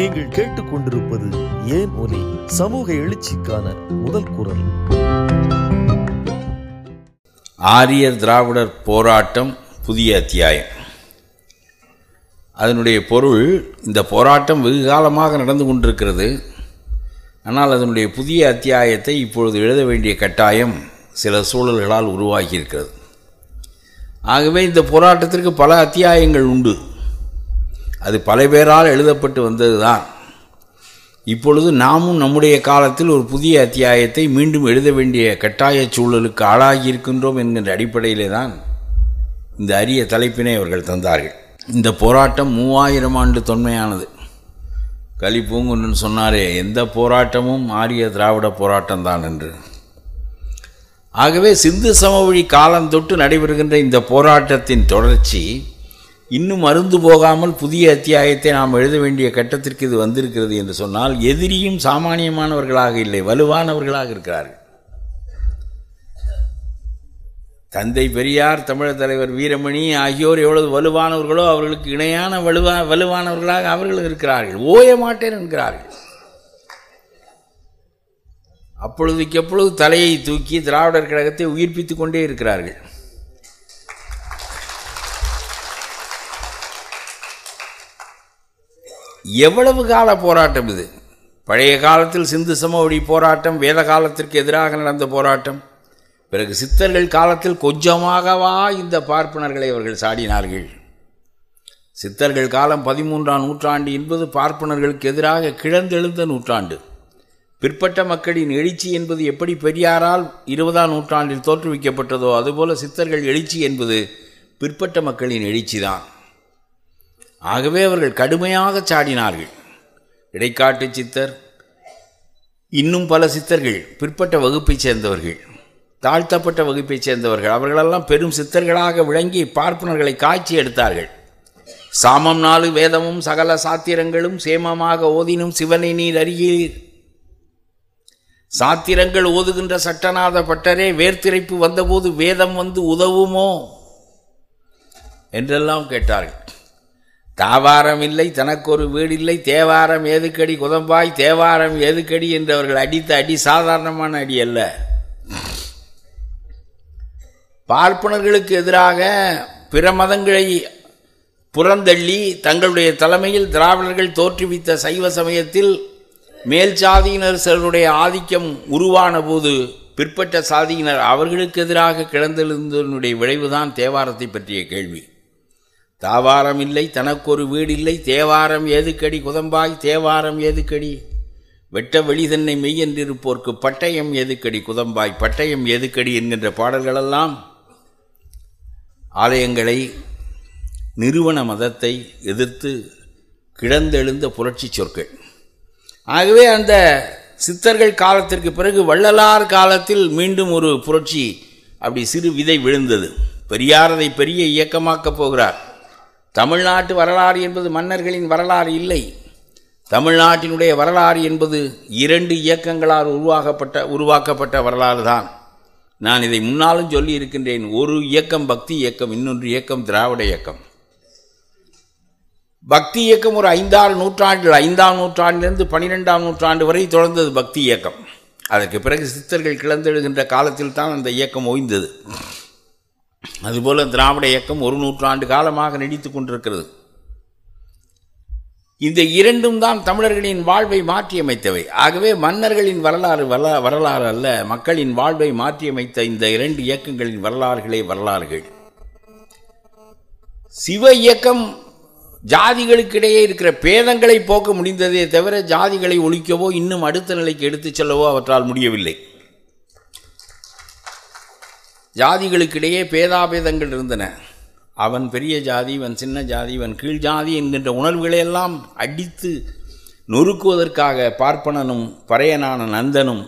நீங்கள் கேட்டுக்கொண்டிருப்பது ஏன் ஒலி, சமூக எழுச்சிக்கான முதல் குரல். ஆரியர் திராவிடர் போராட்டம் புதிய அத்தியாயம். அதனுடைய பொருள், இந்த போராட்டம் வெகு காலமாக நடந்து கொண்டிருக்கிறது. ஆனால் அதனுடைய புதிய அத்தியாயத்தை இப்பொழுது எழுத வேண்டிய கட்டாயம் சில சூழல்களால் உருவாகியிருக்கிறது. ஆகவே இந்த போராட்டத்திற்கு பல அத்தியாயங்கள் உண்டு. அது பல பேரால் எழுதப்பட்டு வந்தது தான். இப்பொழுது நாமும் நம்முடைய காலத்தில் ஒரு புதிய அத்தியாயத்தை மீண்டும் எழுத வேண்டிய கட்டாய சூழலுக்கு ஆளாகியிருக்கின்றோம் என்கின்ற அடிப்படையிலே தான் இந்த அரிய தலைப்பினை அவர்கள் தந்தார்கள். இந்த போராட்டம் 3000 ஆண்டு தொன்மையானது. கலிப்பூங்குன்னு சொன்னாரே, எந்த போராட்டமும் ஆரிய திராவிட போராட்டம்தான் என்று. ஆகவே சிந்து சமவெளி காலம் தொட்டு நடைபெறுகின்ற இந்த போராட்டத்தின் தொடர்ச்சி இன்னும் அருந்து போகாமல் புதிய அத்தியாயத்தை நாம் எழுத வேண்டிய கட்டத்திற்கு இது வந்திருக்கிறது என்று சொன்னால், எதிரியும் சாமானியமானவர்களாக இல்லை, வலுவானவர்களாக இருக்கிறார்கள். தந்தை பெரியார், தமிழர் தலைவர் வீரமணி ஆகியோர் எவ்வளவு வலுவானவர்களோ அவர்களுக்கு இணையான வலுவானவர்களாக அவர்கள் இருக்கிறார்கள். ஓய மாட்டேன் என்கிறார்கள். அப்பொழுதுக்கு எப்பொழுது தலையை தூக்கி திராவிடர் கழகத்தை உயிர்ப்பித்து கொண்டே இருக்கிறார்கள். எவ்வளவு கால போராட்டம் இது? பழைய காலத்தில் சிந்து சமவெளி போராட்டம், வேத காலத்திற்கு எதிராக நடந்த போராட்டம். பிறகு சித்தர்கள் காலத்தில் கொஞ்சமாகவா இந்த பார்ப்பனர்களை அவர்கள் சாடினார்கள்? சித்தர்கள் காலம் 13ஆம் நூற்றாண்டு என்பது பார்ப்பனர்களுக்கு எதிராக கிளர்ந்தெழுந்த நூற்றாண்டு. பிற்பட்ட மக்களின் எழுச்சி என்பது எப்படி பெரியாரால் 20ஆம் நூற்றாண்டில் தோற்றுவிக்கப்பட்டதோ அதுபோல சித்தர்கள் எழுச்சி என்பது பிற்பட்ட மக்களின் எழுச்சி தான். ஆகவே அவர்கள் கடுமையாக சாடினார்கள். இடைக்காட்டு சித்தர், இன்னும் பல சித்தர்கள், பிற்பட்ட வகுப்பை சேர்ந்தவர்கள், தாழ்த்தப்பட்ட வகுப்பை சேர்ந்தவர்கள், அவர்களெல்லாம் பெரும் சித்தர்களாக விளங்கி பார்ப்பனர்களை காட்சி எடுத்தார்கள். சாமம் 4 வேதமும் சகல சாத்திரங்களும் சேமமாக ஓதினும் சிவனை நீர் அறியீர். சாத்திரங்கள் ஓதுகின்ற சட்டநாத பட்டரே, வேர்த்திரைப்பு வந்தபோது வேதம் வந்து உதவுமோ என்றெல்லாம் கேட்டார்கள். தாவாரம் இல்லை, தனக்கொரு வீடு இல்லை, தேவாரம் ஏதுக்கடி குதம்பாய், தேவாரம் ஏதுக்கடி என்றவர்கள் அடித்த அடி சாதாரணமான அடி அல்ல. பார்ப்பனர்களுக்கு எதிராக பிற மதங்களை புறந்தள்ளி தங்களுடைய தலைமையில் திராவிடர்கள் தோற்றுவித்த சைவ சமயத்தில் மேல் சாதியினர் சிலருடைய ஆதிக்கம் உருவான போது பிற்பட்ட சாதியினர் அவர்களுக்கு எதிராக கிளர்ந்தெழுந்ததனுடைய விளைவுதான் தேவாரத்தை பற்றிய கேள்வி. தாவாரம் இல்லை, தனக்கொரு வீடு இல்லை, தேவாரம் ஏதுக்கடி குதம்பாய், தேவாரம் ஏதுக்கடி வெட்ட வெளி தன்னை மெய்யென்றிருப்போர்க்கு பட்டயம் ஏதுக்கடி குதம்பாய், பட்டயம் ஏதுக்கடி என்கின்ற பாடல்களெல்லாம் ஆலயங்களை, நிறுவன மதத்தை எதிர்த்து கிளர்ந்தெழுந்த புரட்சி சொற்கள். ஆகவே அந்த சித்தர்கள் காலத்திற்கு பிறகு வள்ளலார் காலத்தில் மீண்டும் ஒரு புரட்சி, அப்படி சிறு விதை விழுந்தது. பெரியார் அதை பெரிய இயக்கமாக்கப் போகிறார். தமிழ்நாட்டு வரலாறு என்பது மன்னர்களின் வரலாறு இல்லை. தமிழ்நாட்டினுடைய வரலாறு என்பது 2 இயக்கங்களால் உருவாக்கப்பட்ட வரலாறு தான். நான் இதை முன்னாலும் சொல்லி இருக்கின்றேன். ஒரு இயக்கம் பக்தி இயக்கம், இன்னொன்று இயக்கம் திராவிட இயக்கம். பக்தி இயக்கம் ஒரு 5-6 நூற்றாண்டுகள், 5ஆம் நூற்றாண்டிலிருந்து 12ஆம் நூற்றாண்டு வரை தொடர்ந்தது பக்தி இயக்கம். அதற்கு பிறகு சித்தர்கள் கிளர்ந்தெழுகின்ற காலத்தில் தான் அந்த இயக்கம் ஓய்ந்தது. அதுபோல திராவிட இயக்கம் 1 நூற்றாண்டு காலமாக நீடித்து கொண்டிருக்கிறது. இந்த 2ம் தான் தமிழர்களின் வாழ்வை மாற்றியமைத்தவை. ஆகவே மன்னர்களின் வரலாறு வரலாறு அல்ல, மக்களின் வாழ்வை மாற்றியமைத்த இந்த 2 இயக்கங்களின் வரலாறுகளே வரலாறுகள். சிவ இயக்கம் ஜாதிகளுக்கிடையே இருக்கிற பேதங்களை போக்க முடிந்ததே தவிர ஜாதிகளை ஒழிக்கவோ இன்னும் அடுத்த நிலைக்கு எடுத்துச் செல்லவோ அவற்றால் முடியவில்லை. ஜாதிகளுக்கிடையே பேதாபேதங்கள் இருந்தன. அவன் பெரிய ஜாதி, இவன் சின்ன ஜாதி, இவன் கீழ் ஜாதி என்கின்ற உணர்வுகளையெல்லாம் அடித்து நொறுக்குவதற்காக பார்ப்பனனும் பறையனான நந்தனும்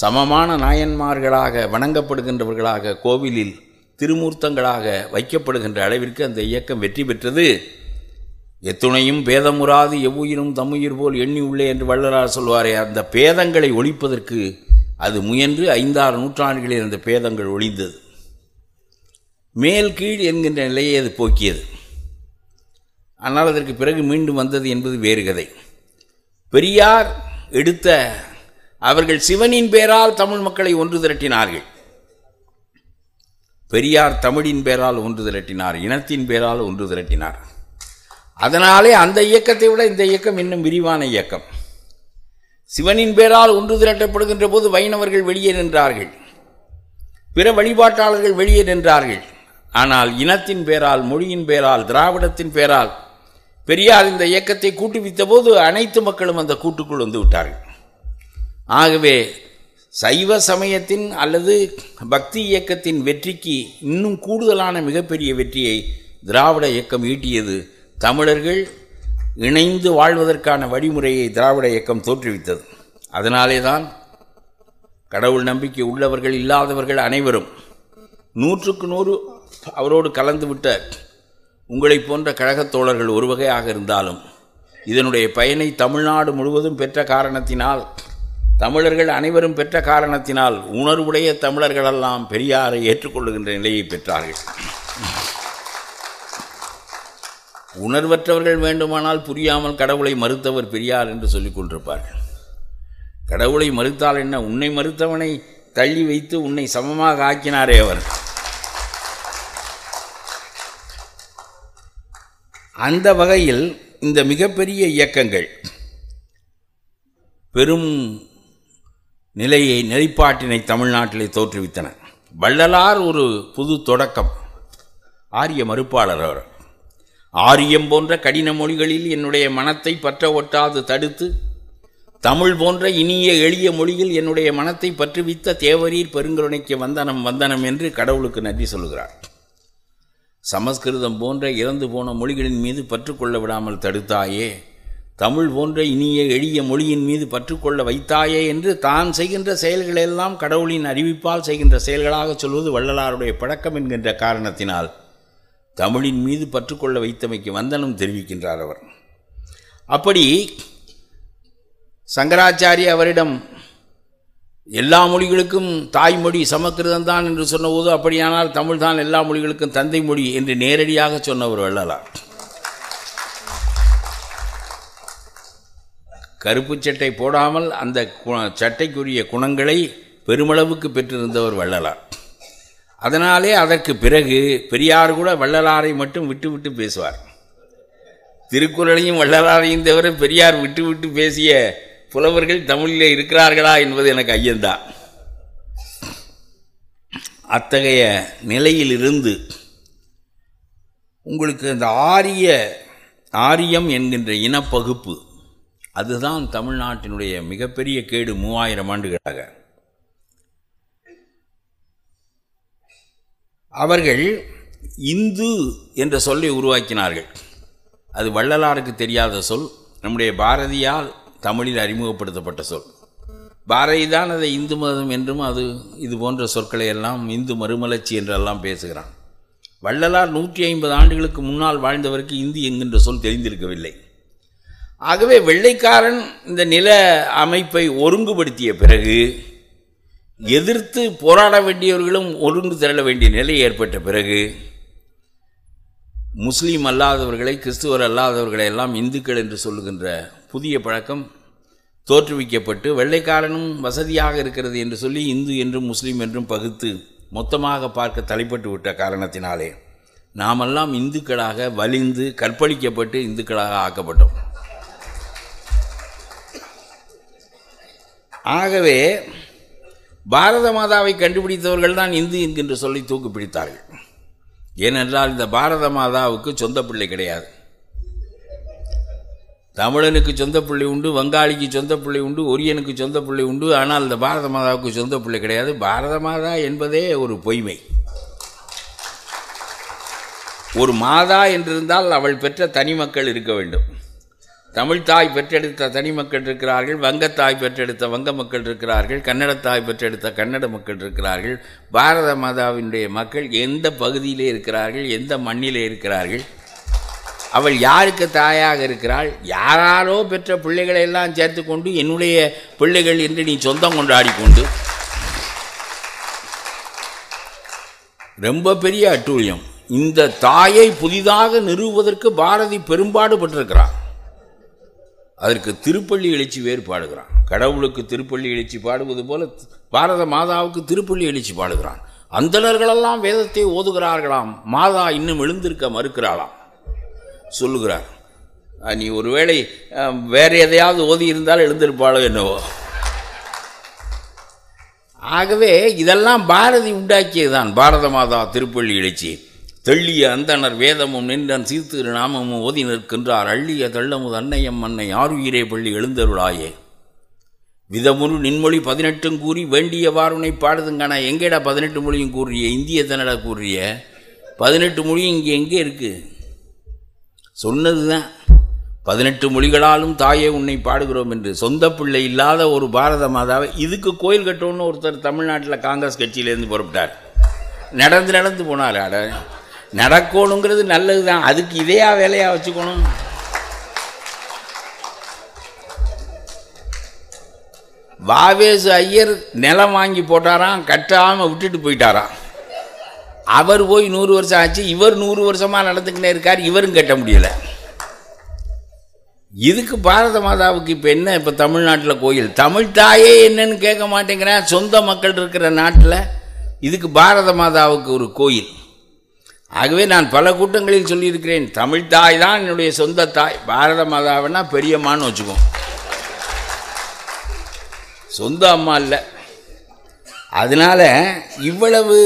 சமமான நாயன்மார்களாக வணங்கப்படுகின்றவர்களாக கோவிலில் திருமூர்த்தங்களாக வைக்கப்படுகின்ற அளவிற்கு அந்த இயக்கம் வெற்றி பெற்றது. எத்துணையும் பேதமுறாது எவ்வுயிரும் தம்முயிர் போல் எண்ணி உள்ளே என்று வள்ளலார் சொல்வாரே, அந்த பேதங்களை ஒழிப்பதற்கு அது முயன்று 5-6 நூற்றாண்டுகளில் அந்த பேதங்கள் ஒழிந்தது. மேல் கீழ் என்கின்ற நிலையை அது போக்கியது. ஆனால் அதற்கு பிறகு மீண்டும் வந்தது என்பது வேறு கதை. பெரியார் எடுத்த அவர்கள் சிவனின் பேரால் தமிழ் மக்களை ஒன்று திரட்டினார்கள். பெரியார் தமிழின் பேரால் ஒன்று திரட்டினார், இனத்தின் பேரால் ஒன்று திரட்டினார். அதனாலே அந்த இயக்கத்தை விட இந்த இயக்கம் இன்னும் விரிவான இயக்கம். சிவனின் பேரால் ஒன்று திரட்டப்படுகின்ற போது வைணவர்கள் வெளியே நின்றார்கள், பிற வழிபாட்டாளர்கள் வெளியே நின்றார்கள். ஆனால் இனத்தின் பேரால், மொழியின் பேரால், திராவிடத்தின் பேரால் பெரியார் இந்த இயக்கத்தை கூட்டுவித்த போது அனைத்து மக்களும் அந்த கூட்டுக்குள் வந்து விட்டார்கள். ஆகவே சைவ சமயத்தின் அல்லது பக்தி இயக்கத்தின் வெற்றிக்கு இன்னும் கூடுதலான மிகப்பெரிய வெற்றியை திராவிட இயக்கம் ஈட்டியது. தமிழர்கள் இணைந்து வாழ்வதற்கான வழிமுறையை திராவிட இயக்கம் தோற்றுவித்தது. அதனாலே தான் கடவுள் நம்பிக்கை உள்ளவர்கள், இல்லாதவர்கள் அனைவரும் 100% அவரோடு கலந்துவிட்ட உங்களை போன்ற கழகத் தோழர்கள் ஒரு வகையாக இருந்தாலும் இதனுடைய பயனை தமிழ்நாடு முழுவதும் பெற்ற காரணத்தினால், தமிழர்கள் அனைவரும் பெற்ற காரணத்தினால் உணர்வுடைய தமிழர்களெல்லாம் பெரியாரை ஏற்றுக்கொள்ளுகின்ற நிலையை பெற்றார்கள். உணர்வற்றவர்கள் வேண்டுமானால் புரியாமல் கடவுளை மறுத்தவர் பெரியார் என்று சொல்லிக் கொண்டிருப்பார்கள். கடவுளை மறுத்தால் என்ன, உன்னை மறுத்தவனை தள்ளி வைத்து உன்னை சமமாக ஆக்கினாரே அவர். அந்த வகையில் இந்த மிகப்பெரிய இயக்கங்கள் பெரும் நிலையை, நிலைப்பாட்டினை தமிழ்நாட்டிலே தோற்றுவித்தன. வள்ளலார் ஒரு புது தொடக்கம், ஆரிய மறுப்பாளர். அவர் ஆரியம் போன்ற கடின மொழிகளில் என்னுடைய மனத்தை பற்ற ஒட்டாது தடுத்து, தமிழ் போன்ற இனிய எளிய மொழியில் என்னுடைய மனத்தை பற்றுவித்த தேவரீர் பெருங்கருணைக்கு வந்தனம் வந்தனம் என்று கடவுளுக்கு நன்றி சொல்கிறார். சமஸ்கிருதம் போன்ற இறந்து போன மொழிகளின் மீது பற்றுக்கொள்ள விடாமல் தடுத்தாயே, தமிழ் போன்ற இனிய எளிய மொழியின் மீது பற்றுக்கொள்ள வைத்தாயே என்று தான் செய்கின்ற செயல்களெல்லாம் கடவுளின் அறிவிப்பால் செய்கின்ற செயல்களாக சொல்வது வள்ளலாருடைய பழக்கம் என்கின்ற காரணத்தினால் தமிழின் மீது பற்றுக்கொள்ள வைத்தமைக்கு வந்தனம் தெரிவிக்கின்றார் அவர். அப்படி சங்கராச்சாரியார் அவரிடம் எல்லா மொழிகளுக்கும் தாய்மொழி சமஸ்கிருதம்தான் என்று சொன்னபோது, அப்படியானால் தமிழ்தான் எல்லா மொழிகளுக்கும் தந்தை மொழி என்று நேரடியாக சொன்னவர் வள்ளலார். கருப்பு சட்டை போடாமல் அந்த சட்டைக்குரிய குணங்களை பெருமளவுக்கு பெற்றிருந்தவர் வள்ளலார். அதனாலே அதற்கு பிறகு பெரியார் கூட வள்ளலாரை மட்டும் விட்டு விட்டு பேசுவார். திருக்குறளையும் வள்ளலாரையும் தவிர பெரியார் விட்டு விட்டு பேசிய புலவர்கள் தமிழிலே இருக்கிறார்களா என்பது எனக்கு ஐயந்தான். அத்தகைய நிலையிலிருந்து உங்களுக்கு இந்த ஆரியம் என்கின்ற இனப்பகுப்பு, அதுதான் தமிழ்நாட்டினுடைய மிகப்பெரிய கேடு 3000 ஆண்டுகளாக. அவர்கள் இந்து என்ற சொல்லை உருவாக்கினார்கள். அது வள்ளலாருக்கு தெரியாத சொல், நம்முடைய பாரதியால் தமிழில் அறிமுகப்படுத்தப்பட்ட சொல். பாரதிதான் அதை இந்து மதம் என்றும் அது இது போன்ற சொற்களை எல்லாம் இந்து மறுமலர்ச்சி என்றெல்லாம் பேசுகிறான். வள்ளலார் 150 ஆண்டுகளுக்கு முன்னால் வாழ்ந்தவருக்கு இந்து என்கின்ற சொல் தெரிந்திருக்கவில்லை. ஆகவே வெள்ளைக்காரன் இந்த நில அமைப்பை ஒருங்குபடுத்திய பிறகு எதிர்த்து போராட வேண்டியவர்களும் ஒருங்கு திரள வேண்டிய நிலை ஏற்பட்ட பிறகு முஸ்லீம் அல்லாதவர்களை, கிறிஸ்துவர் அல்லாதவர்களை எல்லாம் இந்துக்கள் என்று சொல்லுகின்ற புதிய பழக்கம் தோற்றுவிக்கப்பட்டு, வெள்ளைக்காரனும் வசதியாக இருக்கிறது என்று சொல்லி இந்து என்றும் முஸ்லீம் என்றும் பகுத்து மொத்தமாக பார்க்க தலைப்பட்டு விட்ட காரணத்தினாலே நாமெல்லாம் இந்துக்களாக வலிந்து கற்பழிக்கப்பட்டு இந்துக்களாக ஆக்கப்பட்டோம். ஆகவே பாரத மாதாவை கண்டுபிடித்தவர்கள் தான் இந்து என்கின்ற சொல்லி தூக்கு பிடித்தார்கள். ஏனென்றால் இந்த பாரத மாதாவுக்கு சொந்த பிள்ளை கிடையாது. தமிழனுக்கு சொந்த பிள்ளை உண்டு, வங்காளிக்கு சொந்த பிள்ளை உண்டு, ஒரியனுக்கு சொந்த பிள்ளை உண்டு. ஆனால் இந்த பாரத மாதாவுக்கு சொந்த பிள்ளை கிடையாது. பாரத மாதா என்பதே ஒரு பொய்மை. ஒரு மாதா என்றிருந்தால் அவள் பெற்ற தனி மக்கள் இருக்க வேண்டும். தமிழ்தாய் பெற்றெடுத்த தனி மக்கள் இருக்கிறார்கள், வங்கத்தாய் பெற்றெடுத்த வங்க மக்கள் இருக்கிறார்கள், கன்னடத்தாய் பெற்றெடுத்த கன்னட மக்கள் இருக்கிறார்கள். பாரத மாதாவினுடைய மக்கள் எந்த பகுதியிலே இருக்கிறார்கள், எந்த மண்ணிலே இருக்கிறார்கள், அவள் யாருக்கு தாயாக இருக்கிறாள், யாராரோ பெற்ற பிள்ளைகளை எல்லாம் சேர்த்து கொண்டு என்னுடைய பிள்ளைகள் என்று நீ சொந்தம் கொண்டாடிக்கொண்டு ரொம்ப பெரிய அட்டூழியம். இந்த தாயை புதிதாக நிறுவுவதற்கு பாரதி பெரும்பாடு பெற்றிருக்கிறார். அதற்கு திருப்பள்ளி எழுச்சி வேறு பாடுகிறான். கடவுளுக்கு திருப்பள்ளி எழுச்சி பாடுவது போல பாரத மாதாவுக்கு திருப்பள்ளி எழுச்சி பாடுகிறான். அந்தணர்களெல்லாம் வேதத்தை ஓதுகிறார்களாம், மாதா இன்னும் எழுந்திருக்க மறுக்கிறாளாம் சொல்லுகிறார். நீ ஒருவேளை வேறு எதையாவது ஓதி இருந்தால் எழுந்திருப்பாளோ என்னவோ. ஆகவே இதெல்லாம் பாரதி உண்டாக்கியதுதான். பாரத மாதா திருப்பள்ளி எழுச்சி தெள்ளிய அந்தனர் வேதமும் நின்றன் சீர்திரு நாமமும் ஓதி நிற்கின்றார் அள்ளிய தள்ளமுது அன்னையம் அன்னை ஆறுயிரே பள்ளி எழுந்தருளாயே விதமுரு நின்மொழி 18 கூறி வேண்டிய வாருனை பாடுதுங்கண்ணா. எங்கேடா 18 மொழியும் கூறிய இந்திய தன்னடா கூறிய 18 மொழியும் இங்கே எங்கே இருக்குது? சொன்னது தான் 18 மொழிகளாலும் தாயே உன்னை பாடுகிறோம் என்று. சொந்த பிள்ளை இல்லாத ஒரு பாரத மாதாவை இதுக்கு கோயில் கட்டணும்னு ஒருத்தர் தமிழ்நாட்டில் காங்கிரஸ் கட்சியிலேருந்து புறப்பட்டார். நடந்து போனார். அட நடக்கணுங்கிறது நல்லது தான், அதுக்கு இதையா வேலையாக வச்சுக்கணும்? வாவேசு ஐயர் நிலம் வாங்கி போட்டாராம், கட்டாமல் விட்டுட்டு போயிட்டாராம். அவர் போய் 100 வருஷம் ஆச்சு, இவர் 100 வருஷமாக நடந்துக்கினே இருக்கார், இவரும் கட்ட முடியலை. இதுக்கு பாரத மாதாவுக்கு இப்போ என்ன? இப்போ தமிழ்நாட்டில் கோயில் தமிழ் தாயே என்னன்னு கேட்க மாட்டேங்கிறேன். சொந்த மக்கள் இருக்கிற நாட்டில் இதுக்கு பாரத மாதாவுக்கு ஒரு கோயில். ஆகவே நான் பல கூட்டங்களில் சொல்லியிருக்கிறேன், தமிழ் தாய் தான் என்னுடைய சொந்த தாய். பாரத மாதாவைன்னா பெரியம்மான்னு வச்சுக்கோம், சொந்த அம்மா இல்லை. அதனால் இவ்வளவு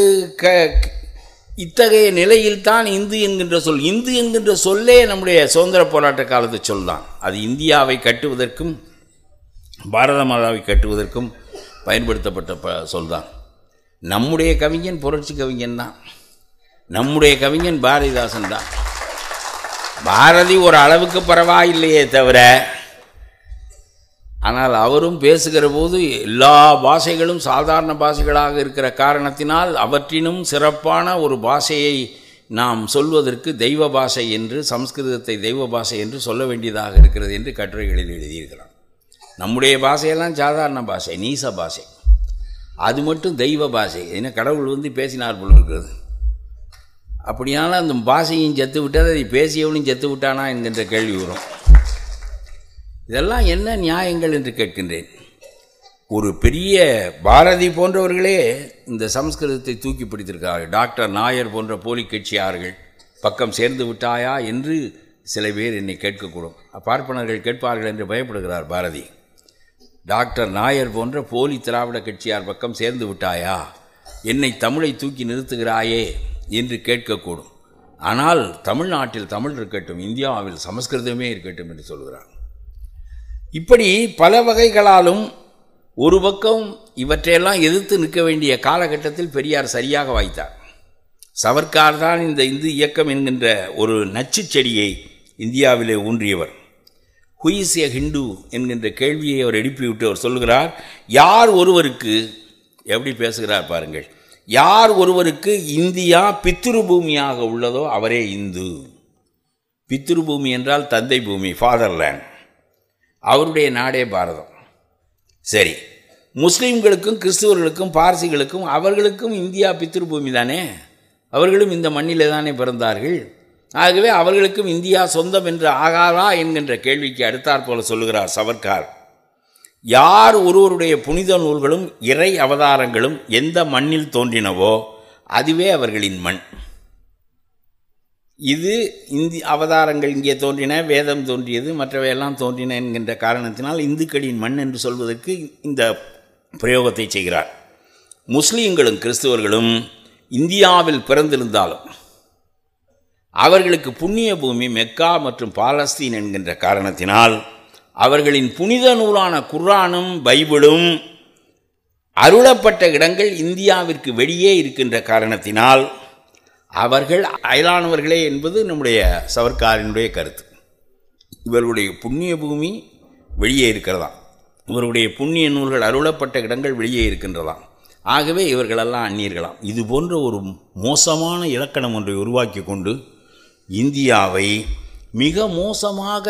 இத்தகைய நிலையில்தான் இந்து என்கின்ற சொல். இந்து என்கின்ற சொல்லே நம்முடைய சுதந்திர போராட்ட காலத்து சொல் தான். அது இந்தியாவை கட்டுவதற்கும் பாரத மாதாவை கட்டுவதற்கும் பயன்படுத்தப்பட்ட சொல் தான். நம்முடைய கவிஞன் புரட்சி கவிஞன் தான், நம்முடைய கவிஞன் பாரதிதாசன் தான். பாரதி ஒரு அளவுக்கு பரவாயில்லையே தவிர, ஆனால் அவரும் பேசுகிற போது எல்லா பாஷைகளும் சாதாரண பாஷைகளாக இருக்கிற காரணத்தினால் அவற்றினும் சிறப்பான ஒரு பாஷையை நாம் சொல்வதற்கு தெய்வ பாஷை என்று, சம்ஸ்கிருதத்தை தெய்வ பாஷை என்று சொல்ல வேண்டியதாக இருக்கிறது என்று கட்டுரைகளில் எழுதியிருக்கிறான். நம்முடைய பாஷையெல்லாம் சாதாரண பாஷை, நீச பாஷை, அது மட்டும் தெய்வ பாஷை. ஏன்னா கடவுள் வந்து பேசினார் போல் இருக்கிறது. அப்படியானால் அந்த பாஷையும் செத்து விட்டால் அதை பேசியவனும் செத்து விட்டானா என்கின்ற கேள்வி வரும். இதெல்லாம் என்ன நியாயங்கள் என்று கேட்கின்றேன். ஒரு பெரிய பாரதி போன்றவர்களே இந்த சம்ஸ்கிருதத்தை தூக்கி பிடித்திருக்கிறார்கள். டாக்டர் நாயர் போன்ற போலி கட்சியார்கள் பக்கம் சேர்ந்து விட்டாயா என்று சில பேர் என்னை கேட்கக்கூடும், பார்ப்பனர்கள் கேட்பார்கள் என்று பயப்படுகிறார் பாரதி. டாக்டர் நாயர் போன்ற போலி திராவிட கட்சியார் பக்கம் சேர்ந்து விட்டாயா, என்னை தமிழை தூக்கி நிறுத்துகிறாயே என்று கேட்கக்கூடும். ஆனால் தமிழ்நாட்டில் தமிழ் இருக்கட்டும், இந்தியாவில் சமஸ்கிருதமே இருக்கட்டும் என்று சொல்கிறார். இப்படி பல வகைகளாலும் ஒரு பக்கம் இவற்றையெல்லாம் எதிர்த்து நிற்க வேண்டிய காலகட்டத்தில் பெரியார் சரியாக வாய்த்தார். சாவர்க்கர் தான் இந்த இந்து இயக்கம் என்கின்ற ஒரு நச்சு செடியை இந்தியாவிலே ஊன்றியவர். ஹூஇஸ் எ ஹிந்து என்கின்ற கேள்வியை அவர் எழுப்பிவிட்டு அவர் சொல்கிறார், யார் ஒருவருக்கு, எப்படி பேசுகிறார் பாருங்கள், யார் ஒருவருக்கு இந்தியா பித்ருபூமியாக உள்ளதோ அவரே இந்து. பித்ருபூமி என்றால் தந்தை பூமி, ஃபாதர்லேண்ட், அவருடைய நாடே பாரதம். சரி, முஸ்லீம்களுக்கும் கிறிஸ்துவர்களுக்கும் பார்சிகளுக்கும் அவர்களுக்கும் இந்தியா பித்ருபூமி தானே, அவர்களும் இந்த மண்ணிலே தானே பிறந்தார்கள், ஆகவே அவர்களுக்கும் இந்தியா சொந்தம் என்று ஆகாதா என்கின்ற கேள்விக்கு அடுத்தாற்போல சொல்லுகிறார் சாவர்க்கர், யார் ஒருவருடைய புனித நூல்களும் இறை அவதாரங்களும் எந்த மண்ணில் தோன்றினவோ அதுவே அவர்களின் மண். இது இந்தி அவதாரங்கள் இங்கே தோன்றின, வேதம் தோன்றியது, மற்றவையெல்லாம் தோன்றின என்கின்ற காரணத்தினால் இந்துக்களின் மண் என்று சொல்வதற்கு இந்த பிரயோகத்தை செய்கிறார். முஸ்லீம்களும் கிறிஸ்துவர்களும் இந்தியாவில் பிறந்திருந்தாலும் அவர்களுக்கு புண்ணிய பூமி மெக்கா மற்றும் பாலஸ்தீன் என்கின்ற காரணத்தினால் அவர்களின் புனித நூலான குர்ஆனும் பைபிளும் அருளப்பட்ட இடங்கள் இந்தியாவிற்கு வெளியே இருக்கின்ற காரணத்தினால் அவர்கள் அயலானவர்களே என்பது நம்முடைய சாவர்க்கரினுடைய கருத்து. இவருடைய புண்ணிய பூமி வெளியே இருக்கிறதாம், இவருடைய புண்ணிய நூல்கள் அருளப்பட்ட இடங்கள் வெளியே இருக்கின்றதாம், ஆகவே இவர்களெல்லாம் அந்நியர்களாம். இது போன்ற ஒரு மோசமான இலக்கணம் ஒன்றை உருவாக்கி கொண்டு இந்தியாவை மிக மோசமாக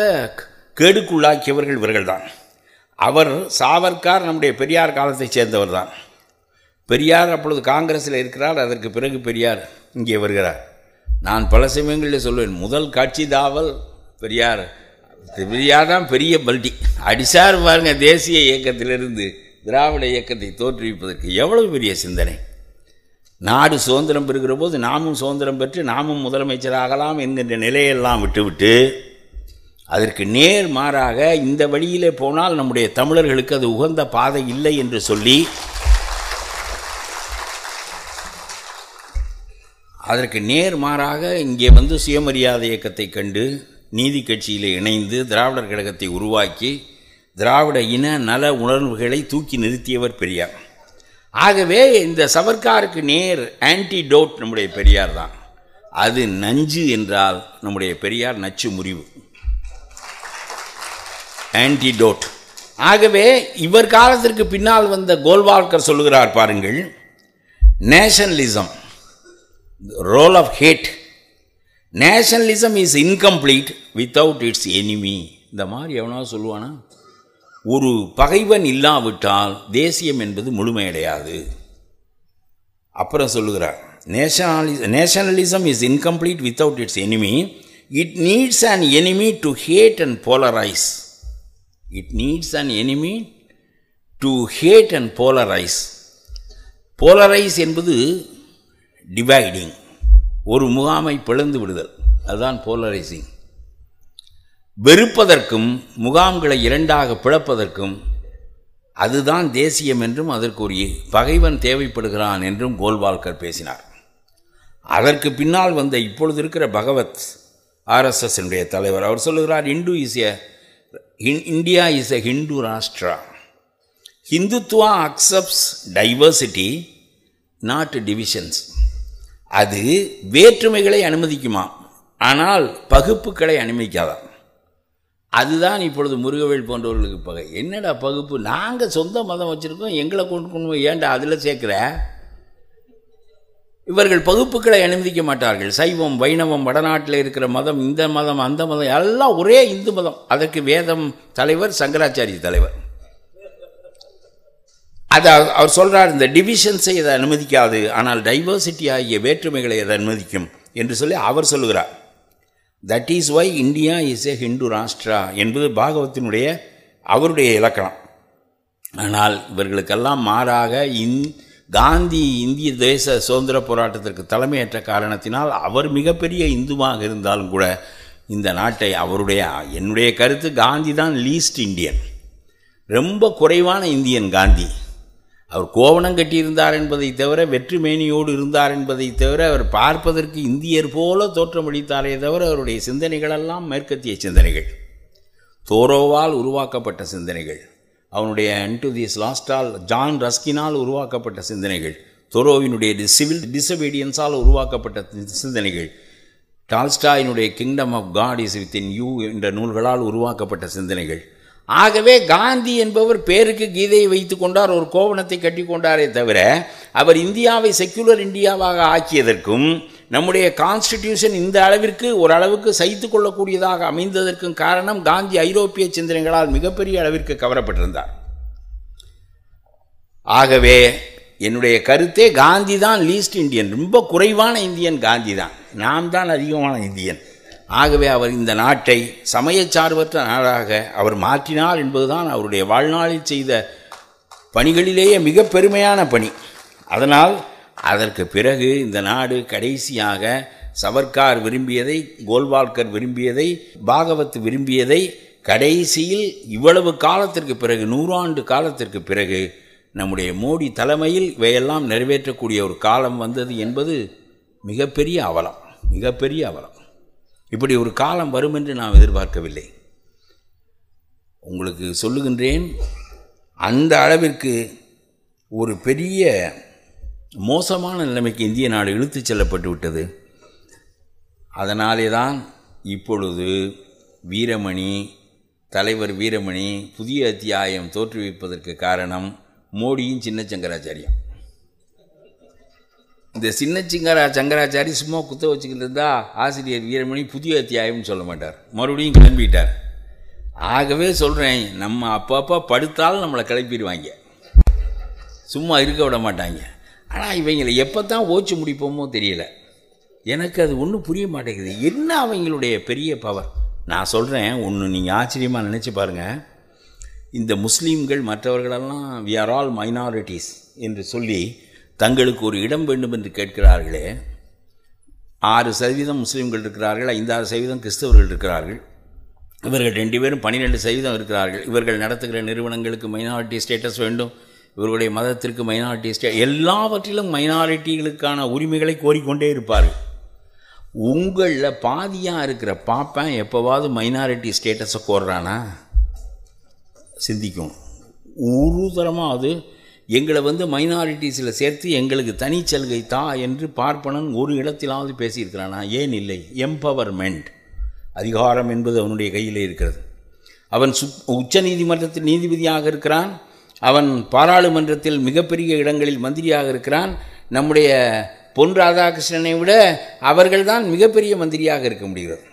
கேடுக்குள்ளாக்கியவர்கள் இவர்கள்தான். அவர் சாவர்க்கர் நம்முடைய பெரியார் காலத்தை சேர்ந்தவர் தான். பெரியார் அப்பொழுது காங்கிரஸில் இருக்கிறார், அதற்கு பிறகு பெரியார் இங்கே வருகிறார். நான் பல சமயங்களில் சொல்வேன், முதல் காட்சி தாவல் பெரியார் பெரியார் தான் பெரிய பல்டி அடிசார் பாருங்க. தேசிய இயக்கத்திலிருந்து திராவிட இயக்கத்தை தோற்றுவிப்பதற்கு எவ்வளவு பெரிய சிந்தனை. நாடு சுதந்திரம் பெறுகிற போது நாமும் சுதந்திரம் பெற்று நாமும் முதலமைச்சராகலாம் என்கின்ற நிலையெல்லாம் விட்டுவிட்டு அதற்கு நேர் மாறாக இந்த வழியிலே போனால் நம்முடைய தமிழர்களுக்கு அது உகந்த பாதை இல்லை என்று சொல்லி அதற்கு நேர் மாறாக இங்கே வந்து சுயமரியாதை இயக்கத்தை கண்டு நீதி கட்சியில் இணைந்து திராவிடர் கழகத்தை உருவாக்கி திராவிட இன நல உணர்வுகளை தூக்கி நிறுத்தியவர் பெரியார். ஆகவே இந்த சவர்க்காருக்கு நேர் ஆன்டிடோட் நம்முடைய பெரியார் தான். அது நஞ்சு என்றால் நம்முடைய பெரியார் நச்சு முறிவு, ஆன்டிடோட். ஆகவே இவர் காலத்திற்கு பின்னால் வந்த கோல்வால்கர் சொல்லுகிறார் பாருங்கள், nationalism role of hate, nationalism is incomplete without its enemy. இந்த மாதிரி எவனாவது சொல்லுவானா? ஒரு பகைவன் இல்லாவிட்டால் தேசியம் என்பது முழுமையடையாது. அப்புறம் சொல்லுகிறார், nationalism is incomplete without its enemy, it needs an enemy to hate and polarise. It needs an enemy to hate and polarise. Polarise என்பது டிவைடிங், ஒரு முகாமை பிளந்து விடுதல், அதுதான் போலரைசிங். வெறுப்பதற்கும் முகாம்களை இரண்டாக பிளப்பதற்கும் அதுதான் தேசியம் என்றும் அதற்கு ஒரு பகைவன் தேவைப்படுகிறான் என்றும் கோல்வால்கர் பேசினார். அதற்கு பின்னால் வந்த இப்பொழுது இருக்கிற பகவத் ஆர்எஸ்எஸ் உடைய தலைவர் அவர் சொல்லுகிறார், India is a Hindu rashtra, Hindutva accepts diversity not divisions. அது வேற்றுமைகளை அனுமதிக்குமா, ஆனால் பகுப்புகளை அனுமதிக்காதான். அதுதான் இப்பொழுது முருகவேல் போன்றவர்களுக்கு பகை. என்னடா பகுப்பு, நாங்கள் சொந்த மதம் வச்சுருக்கோம், எங்களை கொண்டு கொண்டு ஏன்டா அதில் சேர்க்குற. இவர்கள் பகுப்புகளை அனுமதிக்க மாட்டார்கள். சைவம் வைணவம் வடநாட்டில் இருக்கிற மதம், இந்த மதம் அந்த மதம் எல்லாம் ஒரே இந்து மதம். அதற்கு வேதம் தலைவர், சங்கராச்சாரியார் தலைவர். அதை அவர் சொல்கிறார், இந்த டிவிஷன்ஸை இதை அனுமதிக்காது, ஆனால் டைவர்சிட்டி ஆகிய வேற்றுமைகளை அதை அனுமதிக்கும் என்று சொல்லி அவர் சொல்லுகிறார். That is why India is a Hindu rashtra என்பது பாகவத்தினுடைய அவருடைய இலக்கணம். ஆனால் இவர்களுக்கெல்லாம் மாறாக காந்தி இந்திய தேச சுதந்திர போராட்டத்திற்கு தலைமையேற்ற காரணத்தினால் அவர் மிகப்பெரிய இந்துவாக இருந்தாலும் கூட இந்த நாட்டை அவருடைய, என்னுடைய கருத்து காந்தி தான் லீஸ்ட் இந்தியன், ரொம்ப குறைவான இந்தியன் காந்தி. அவர் கோவணம் கட்டியிருந்தார் என்பதை தவிர, வெற்றுமேனியோடு இருந்தார் என்பதை தவிர, அவர் பார்ப்பதற்கு இந்தியர் போல தோற்றமளித்தாரே தவிர அவருடைய சிந்தனைகளெல்லாம் மேற்கத்திய சிந்தனைகள், தோரோவால் உருவாக்கப்பட்ட சிந்தனைகள், அவனுடைய அன்டு திஸ் லாஸ்டால் ஜான் ரஸ்கினால் உருவாக்கப்பட்ட சிந்தனைகள், தோரோவினுடைய சிவில் டிசபீடியன்ஸால் உருவாக்கப்பட்ட சிந்தனைகள், டால்ஸ்டாயினுடைய kingdom of God is within you என்ற நூல்களால் உருவாக்கப்பட்ட சிந்தனைகள். ஆகவே காந்தி என்பவர் பேருக்கு கீதையை வைத்து கொண்டார், ஒரு கோவணத்தை கட்டி கொண்டாரே தவிர, அவர் இந்தியாவை செக்குலர் இந்தியாவாக ஆக்கியதற்கும் நம்முடைய கான்ஸ்டிடியூஷன் இந்த அளவிற்கு ஓரளவுக்கு சைத்து கொள்ளக்கூடியதாக அமைந்ததற்கும் காரணம் காந்தி ஐரோப்பிய சிந்தனைகளால் மிகப்பெரிய அளவிற்கு கவரப்பட்டிருந்தார். ஆகவே என்னுடைய கருத்தே காந்தி தான் லீஸ்ட் இந்தியன், ரொம்ப குறைவான இந்தியன் காந்தி தான், நாம் தான் அதிகமான இந்தியன். ஆகவே அவர் இந்த நாட்டை சமயச்சார்பற்ற நாடாக அவர் மாற்றினார் என்பதுதான் அவருடைய வாழ்நாளில் செய்த பணிகளிலேயே மிக பெருமையான பணி. அதனால் அதற்கு பிறகு இந்த நாடு கடைசியாக சவர்க்கார் விரும்பியதை, கோல்வால்கர் விரும்பியதை, பாகவத் விரும்பியதை, கடைசியில் இவ்வளவு காலத்திற்கு பிறகு, 100 ஆண்டு காலத்திற்கு பிறகு நம்முடைய மோடி தலைமையில் இவையெல்லாம் நிறைவேற்றக்கூடிய ஒரு காலம் வந்தது என்பது மிகப்பெரிய அவலம், மிகப்பெரிய அவலம். இப்படி ஒரு காலம் வரும் என்று நாம் எதிர்பார்க்கவில்லை. உங்களுக்கு சொல்லுகின்றேன், அந்த அளவிற்கு ஒரு பெரிய மோசமான நிலைமைக்கு இந்திய நாடு இழுத்துச் செல்லப்பட்டு விட்டது. அதனாலே தான் இப்பொழுது வீரமணி, தலைவர் வீரமணி புதிய அத்தியாயம் தோற்றுவிப்பதற்கு காரணம் மோடியின் சின்ன சங்கராச்சாரியார். இந்த சின்ன சங்கராச்சாரி சும்மா குத்த வச்சுக்கிட்டு இருந்தால் ஆசிரியர் வீரமணி புதிய அத்தியாயம்னு சொல்ல மாட்டார், மறுபடியும் கிளம்பிட்டார். ஆகவே சொல்கிறேன், நம்ம அப்பப்போ படுத்தாலும் நம்மளை கிளப்பிடுவாங்க, சும்மா இருக்க விட மாட்டாங்க. ஆனால் இவங்களை எப்போ தான் ஓச்சு முடிப்போமோ தெரியலை, எனக்கு அது ஒன்றும் புரிய மாட்டேங்குது. என்ன அவங்களுடைய பெரிய பவர், நான் சொல்கிறேன் ஒன்று, நீங்கள் ஆச்சரியமாக நினச்சி பாருங்கள். இந்த முஸ்லீம்கள் மற்றவர்களெல்லாம் வி ஆர் ஆல் மைனாரிட்டிஸ் என்று சொல்லி தங்களுக்கு ஒரு இடம் வேண்டும் என்று கேட்கிறார்களே, 6% முஸ்லீம்கள் இருக்கிறார்கள், 5-6% கிறிஸ்தவர்கள் இருக்கிறார்கள், இவர்கள் 2 பேரும் 12% இருக்கிறார்கள். இவர்கள் நடத்துகிற நிறுவனங்களுக்கு மைனாரிட்டி ஸ்டேட்டஸ் வேண்டும், இவர்களுடைய மதத்திற்கு மைனாரிட்டி எல்லாவற்றிலும் மைனாரிட்டிகளுக்கான உரிமைகளை கோரிக்கொண்டே இருப்பார்கள். உங்களில் பாதியாக இருக்கிற பாப்பேன் எப்போவாவது மைனாரிட்டி ஸ்டேட்டஸை கோர்றானா? சிந்திக்கும் ஒரு தரமாக அது எங்களை மைனாரிட்டிஸில் சேர்த்து எங்களுக்கு தனிச்சலுகை தா என்று பார்ப்பனன் ஒரு இடத்திலாவது பேசியிருக்கிறானா? ஏன் இல்லை? எம்பவர்மெண்ட், அதிகாரம் என்பது அவனுடைய கையில் இருக்கிறது. அவன் உச்ச நீதிமன்றத்தில் நீதிபதியாக இருக்கிறான், அவன் பாராளுமன்றத்தில் மிகப்பெரிய இடங்களில் மந்திரியாக இருக்கிறான். நம்முடைய பொன் ராதாகிருஷ்ணனை விட அவர்கள்தான் மிகப்பெரிய மந்திரியாக இருக்க முடிகிறது.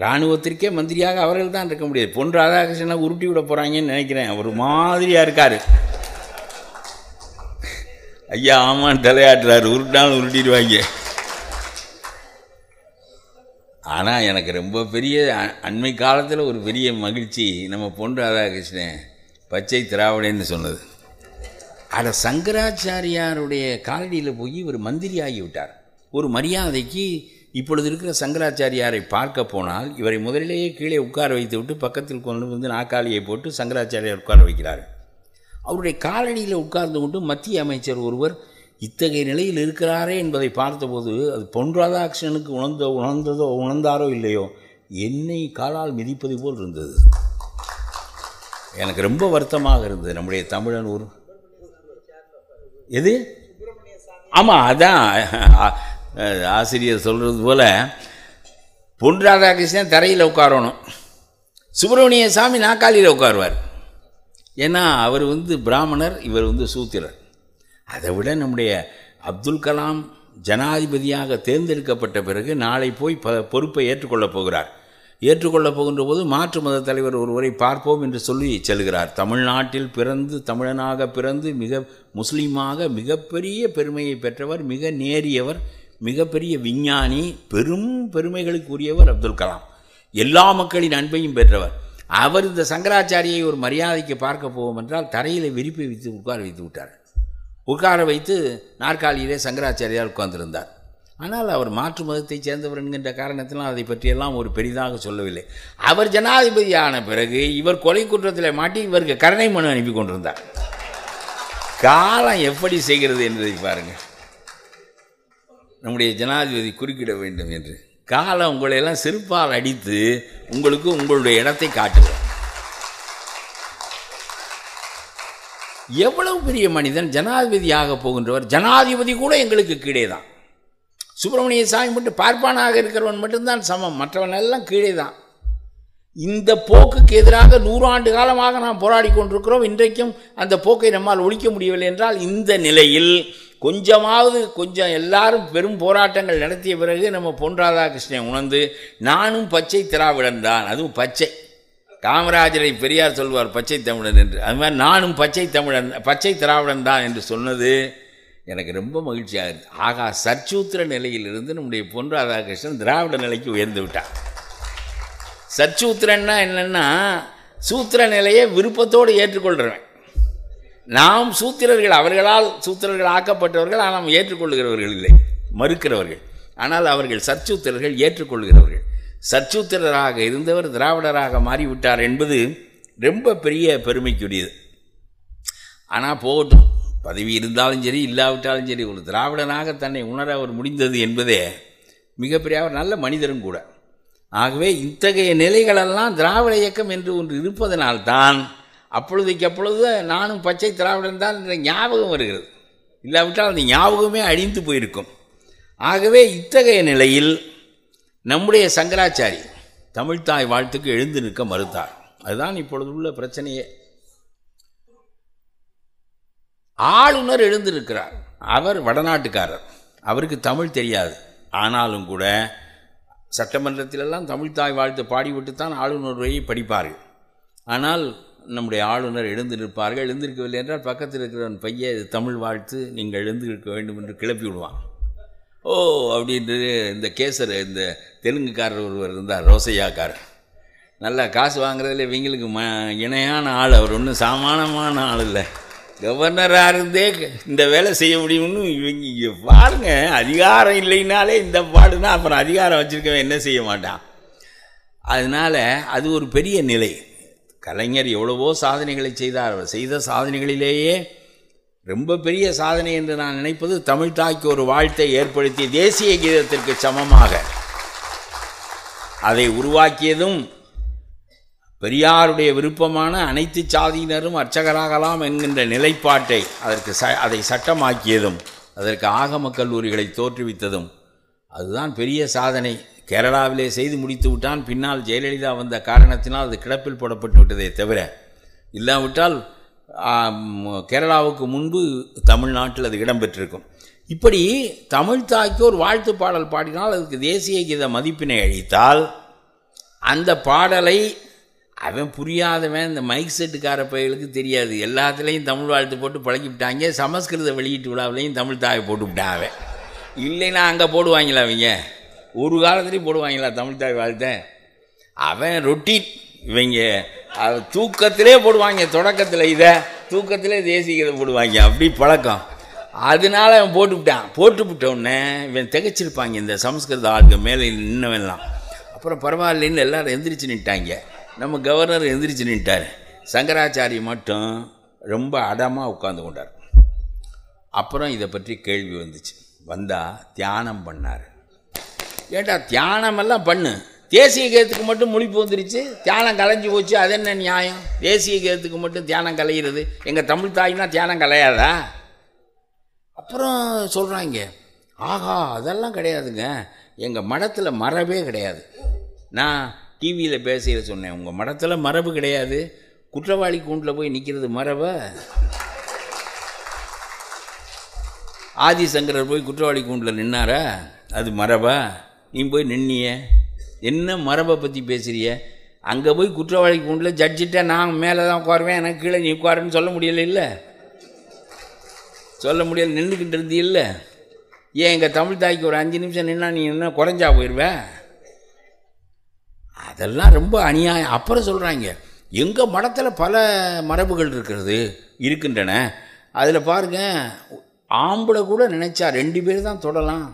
இராணுவத்திற்கே மந்திரியாக அவர்கள் தான் இருக்க முடியாது. பொன் ராதாகிருஷ்ணனை உருட்டி விட போகிறாங்கன்னு நினைக்கிறேன், ஒரு மாதிரியாக இருக்கார். ஐயா ஆமான் தலையாட்டுறாரு, உருட்டாலும் உருட்டிடுவாங்க. ஆனால் எனக்கு ரொம்ப பெரிய அண்மை காலத்தில் ஒரு பெரிய மகிழ்ச்சி, நம்ம பொன் ராதாகிருஷ்ணன் பச்சை திராவிடன்னு சொன்னது. அதை சங்கராச்சாரியாருடைய காலடியில் போய் ஒரு மந்திரி ஆகிவிட்டார். ஒரு மரியாதைக்கு இப்பொழுது இருக்கிற சங்கராச்சாரியாரை பார்க்க போனால் இவரை முதலிலேயே கீழே உட்கார வைத்து விட்டு பக்கத்தில் கொண்டு வந்து நாக்காளியை போட்டு சங்கராச்சாரியார் உட்கார வைக்கிறார். அவருடைய காலடியில் உட்கார்ந்து கொண்டு மத்திய அமைச்சர் ஒருவர் இத்தகைய நிலையில் இருக்கிறாரே என்பதை பார்த்தபோது அது பொன் ராதாகிருஷ்ணனுக்கு உணர்ந்தாரோ இல்லையோ, என்னை காலால் மிதிப்பது போல் இருந்தது. எனக்கு ரொம்ப வருத்தமாக இருந்தது. நம்முடைய தமிழன் ஊர் எது? ஆமாம், அதான் ஆசிரியர் சொல்கிறது போல் பொன் ராதாகிருஷ்ணன் தரையில் உட்காரணும், சுப்பிரமணிய சாமி நாக்காலியில் உட்காருவார். ஏன்னா அவர் பிராமணர், இவர் சூத்திரர். அதை விட நம்முடைய அப்துல் கலாம் ஜனாதிபதியாக தேர்ந்தெடுக்கப்பட்ட பிறகு நாளை போய் பொறுப்பை ஏற்றுக்கொள்ளப் போகிறார். ஏற்றுக்கொள்ளப் போகின்ற போது மாற்று மத தலைவர் ஒருவரை பார்ப்போம் என்று சொல்லி செல்கிறார். தமிழ்நாட்டில் பிறந்து, தமிழனாக பிறந்து, மிக முஸ்லீமாக மிகப்பெரிய பெருமையை பெற்றவர், மிக நேரியவர், மிகப்பெரிய விஞ்ஞானி, பெரும் பெருமைகளுக்குரியவர் அப்துல் கலாம், எல்லா மக்களின் அன்பையும் பெற்றவர். அவர் இந்த சங்கராச்சாரியை ஒரு மரியாதைக்கு பார்க்க போவோம் என்றால் தரையில் விரிப்பை வைத்து உட்கார வைத்து நாற்காலியிலே சங்கராச்சாரியார் உட்கார்ந்திருந்தார். ஆனால் அவர் மாற்று மதத்தைச் சேர்ந்தவர் என்கின்ற காரணத்தினால் அதை பற்றியெல்லாம் ஒரு பெரிதாக சொல்லவில்லை. அவர் ஜனாதிபதி ஆன பிறகு இவர் கொலை குற்றத்தில் மாட்டி இவருக்கு கருணை மனு அனுப்பி கொண்டிருந்தார். காலம் எப்படி செய்கிறது என்பதை பாருங்கள். நம்முடைய ஜனாதிபதி குறுக்கிட வேண்டும் என்று காலம் உங்களையெல்லாம் செருப்பால் அடித்து உங்களுக்கு உங்களுடைய இடத்தை காட்டுவார். எவ்வளவு பெரிய மனிதன் ஜனாதிபதியாக போகின்றவர். ஜனாதிபதி கூட எங்களுக்கு கீழே தான். சுப்பிரமணிய சாமி மட்டும் பார்ப்பானாக இருக்கிறவன் மட்டும்தான் சமம், மற்றவன் எல்லாம் கீழே தான். இந்த போக்குக்கு எதிராக 100 ஆண்டு காலமாக நாம் போராடி கொண்டிருக்கிறோம். இன்றைக்கும் அந்த போக்கை நம்மால் ஒழிக்க முடியவில்லை என்றால் இந்த நிலையில் கொஞ்சம் எல்லாரும் பெரும் போராட்டங்கள் நடத்திய பிறகு நம்ம பொன் ராதாகிருஷ்ணன் உணர்ந்து நானும் பச்சை திராவிடன் தான், அதுவும் பச்சை, காமராஜரை பெரியார் சொல்வார் பச்சை தமிழன் என்று, அது மாதிரி நானும் பச்சை திராவிடன் தான் என்று சொன்னது எனக்கு ரொம்ப மகிழ்ச்சியாக இருக்குது. ஆகா, சற்சூத்திர நிலையிலிருந்து நம்முடைய பொன் ராதாகிருஷ்ணன் திராவிட நிலைக்கு உயர்ந்து விட்டார். சற்சூத்திரன்னா என்னென்னா, சூத்திர நிலையை விருப்பத்தோடு ஏற்றுக்கொள்கிறவன். நாம் சூத்திரர்கள், அவர்களால் சூத்திரர்கள் ஆக்கப்பட்டவர்கள், ஆனால் ஏற்றுக்கொள்கிறவர்கள் இல்லை, மறுக்கிறவர்கள். ஆனால் அவர்கள் சற்சூத்திரர்கள், ஏற்றுக்கொள்கிறவர்கள். சற்சூத்திரராக இருந்தவர் திராவிடராக மாறிவிட்டார் என்பது ரொம்ப பெரிய பெருமைக்குரியது. ஆனால் போகட்டும், பதவி இருந்தாலும் சரி இல்லாவிட்டாலும் சரி, ஒரு திராவிடனாக தன்னை உணர அவர் முடிந்தது என்பதே மிகப்பெரிய அவர் நல்ல மனிதரும் கூட. ஆகவே இத்தகைய நிலைகளெல்லாம் திராவிட இயக்கம் என்று ஒன்று இருப்பதனால்தான் அப்பொழுது நானும் பச்சை திராவிடன் தான் என்ற ஞாபகம் வருகிறது. இல்லாவிட்டால் அந்த ஞாபகமே அழிந்து போயிருக்கும். ஆகவே இத்தகைய நிலையில் நம்முடைய சங்கராச்சாரி தமிழ்தாய் வாழ்த்துக்கு எழுந்து நிற்க மறுத்தார். அதுதான் இப்பொழுது உள்ள பிரச்சனையே. ஆளுநர் எழுந்திருக்கிறார், அவர் வடநாட்டுக்காரர், அவருக்கு தமிழ் தெரியாது. ஆனாலும் கூட சட்டமன்றத்திலெல்லாம் தமிழ்தாய் வாழ்த்து பாடிவிட்டுத்தான் ஆளுநரையை படிப்பார்கள். ஆனால் நம்முடைய ஆளுநர் எழுந்து நிற்பார்கள். எழுந்திருக்கவில்லை என்றால் பக்கத்தில் இருக்கிறவன் பைய தமிழ் வாழ்த்து நீங்கள் எழுந்திருக்க வேண்டும் என்று கிளப்பி விடுவான். ஓ அப்படின்றது இந்த கேசர், இந்த தெலுங்குக்காரர் ஒருவர் இருந்தார், ரோசையாக்காரர், நல்லா காசு வாங்குறதுல இவங்களுக்கு இணையான ஆள் அவர், ஒன்றும் சாமானமான ஆள் இல்லை. கவர்னராக இருந்தே இந்த வேலை செய்ய முடியும்னு இவங்க பாருங்க. அதிகாரம் இல்லைனாலே இந்த பாடுனா அப்புறம் அதிகாரம் வச்சுருக்கவன் என்ன செய்ய மாட்டான். அதனால் அது ஒரு பெரிய நிலை. கலைஞர் எவ்வளவோ சாதனைகளை செய்தார். அவர் செய்த சாதனைகளிலேயே ரொம்ப பெரிய சாதனை என்று நான் நினைப்பது தமிழ் தாய்க்கு ஒரு வாழ்த்தை ஏற்படுத்தி தேசிய கீதத்திற்கு சமமாக அதை உருவாக்கியதும், பெரியாருடைய விருப்பமான அனைத்து சாதியினரும் அர்ச்சகராகலாம் என்கின்ற நிலைப்பாட்டை அதற்கு அதை சட்டமாக்கியதும், அதற்கு ஆகம கல்லூரிகளை தோற்றுவித்ததும் அதுதான் பெரிய சாதனை. கேரளாவிலே செய்து முடித்து விட்டான். பின்னால் ஜெயலலிதா வந்த காரணத்தினால் அது கிடப்பில் போடப்பட்டு விட்டதே தவிர, இல்லாவிட்டால் கேரளாவுக்கு முன்பு தமிழ்நாட்டில் அது இடம்பெற்றிருக்கும். இப்படி தமிழ் தாய்க்கு ஒரு வாழ்த்து பாடல் பாடினால் அதுக்கு தேசிய கீத மதிப்பினை அளித்தால், அந்த பாடலை அவன் புரியாதவன் இந்த மைக் செட்டுக்கார பையலுக்கு தெரியாது. எல்லாத்துலேயும் தமிழ் வாழ்த்து போட்டு பழக்கிவிட்டாங்க. சமஸ்கிருத வெளியீட்டு விழாவிலையும் தமிழ் தாயை போட்டுவிட்டான் அவன். இல்லைன்னா அங்கே போடுவாங்களா அவங்க? ஒரு காலத்துலேயும் போடுவாங்களா தமிழ் தாய் வாழ்த்த? அவன் ரொட்டீன். இவங்க தூக்கத்திலே போடுவாங்க. தொடக்கத்தில் இதை, தூக்கத்திலே தேசியத்தை போடுவாங்க. அப்படி பழக்கம். அதனால அவன் போட்டுவிட்டான். போட்டுவிட்டோடனே இவன் திகைச்சிருப்பாங்க இந்த சமஸ்கிருத ஆளுக்கு மேலே நின்னவெல்லாம். அப்புறம் பரவாயில்லைன்னு எல்லோரும் எந்திரிச்சு நின்ட்டாங்க. நம்ம கவர்னர் எந்திரிச்சு நின்ட்டார். சங்கராச்சாரி மட்டும் ரொம்ப அடமாக உட்கார்ந்து கொண்டார். அப்புறம் இதை பற்றி கேள்வி வந்துச்சு. வந்தால் தியானம் பண்ணார். ஏட்டா தியானமெல்லாம் பண்ணு, தேசிய கீதத்துக்கு மட்டும் முழிப்பு வந்துருச்சு, தியானம் கலைஞ்சி போச்சு, அது என்ன நியாயம்? தேசிய கீதத்துக்கு மட்டும் தியானம் கலைகிறது, எங்கள் தமிழ் தாய்னா தியானம் கலையாதா? அப்புறம் சொல்கிறாங்க, ஆகா அதெல்லாம் கிடையாதுங்க, எங்கள் மடத்தில் மரபே கிடையாது. நான் டிவியில் பேசுகிற சொன்னேன், உங்கள் மடத்தில் மரபு கிடையாது, குற்றவாளி கூண்டில் போய் நிற்கிறது மரபை? ஆதிசங்கரர் போய் குற்றவாளி கூண்டில் நின்னாரா, அது மரபா? நீ போய் நின்னிய, என்ன மரபை பற்றி பேசுகிறிய? அங்கே போய் குற்றவாளி கூண்டில் ஜட்ஜிட்ட நான் மேலே தான் உட்காருவேன், எனக்கு கீழே நீ உட்காருன்னு சொல்ல முடியலை, இல்லை சொல்ல முடியலை, நின்றுக்கிட்டு இருந்தீ இல்லை? ஏன் எங்கள் தமிழ் தாய்க்கு ஒரு 5 நிமிஷம் நின்னா நீ என்ன குறைஞ்சா போயிடுவேன்? அதெல்லாம் ரொம்ப அநியாயம். அப்புறம் சொல்கிறாங்க, எங்கள் மடத்தில் பல மரபுகள் இருக்கின்றன, அதில் பாருங்கள் ஆம்பளை கூட நினச்சா 2 பேர் தான் தொடலாம்,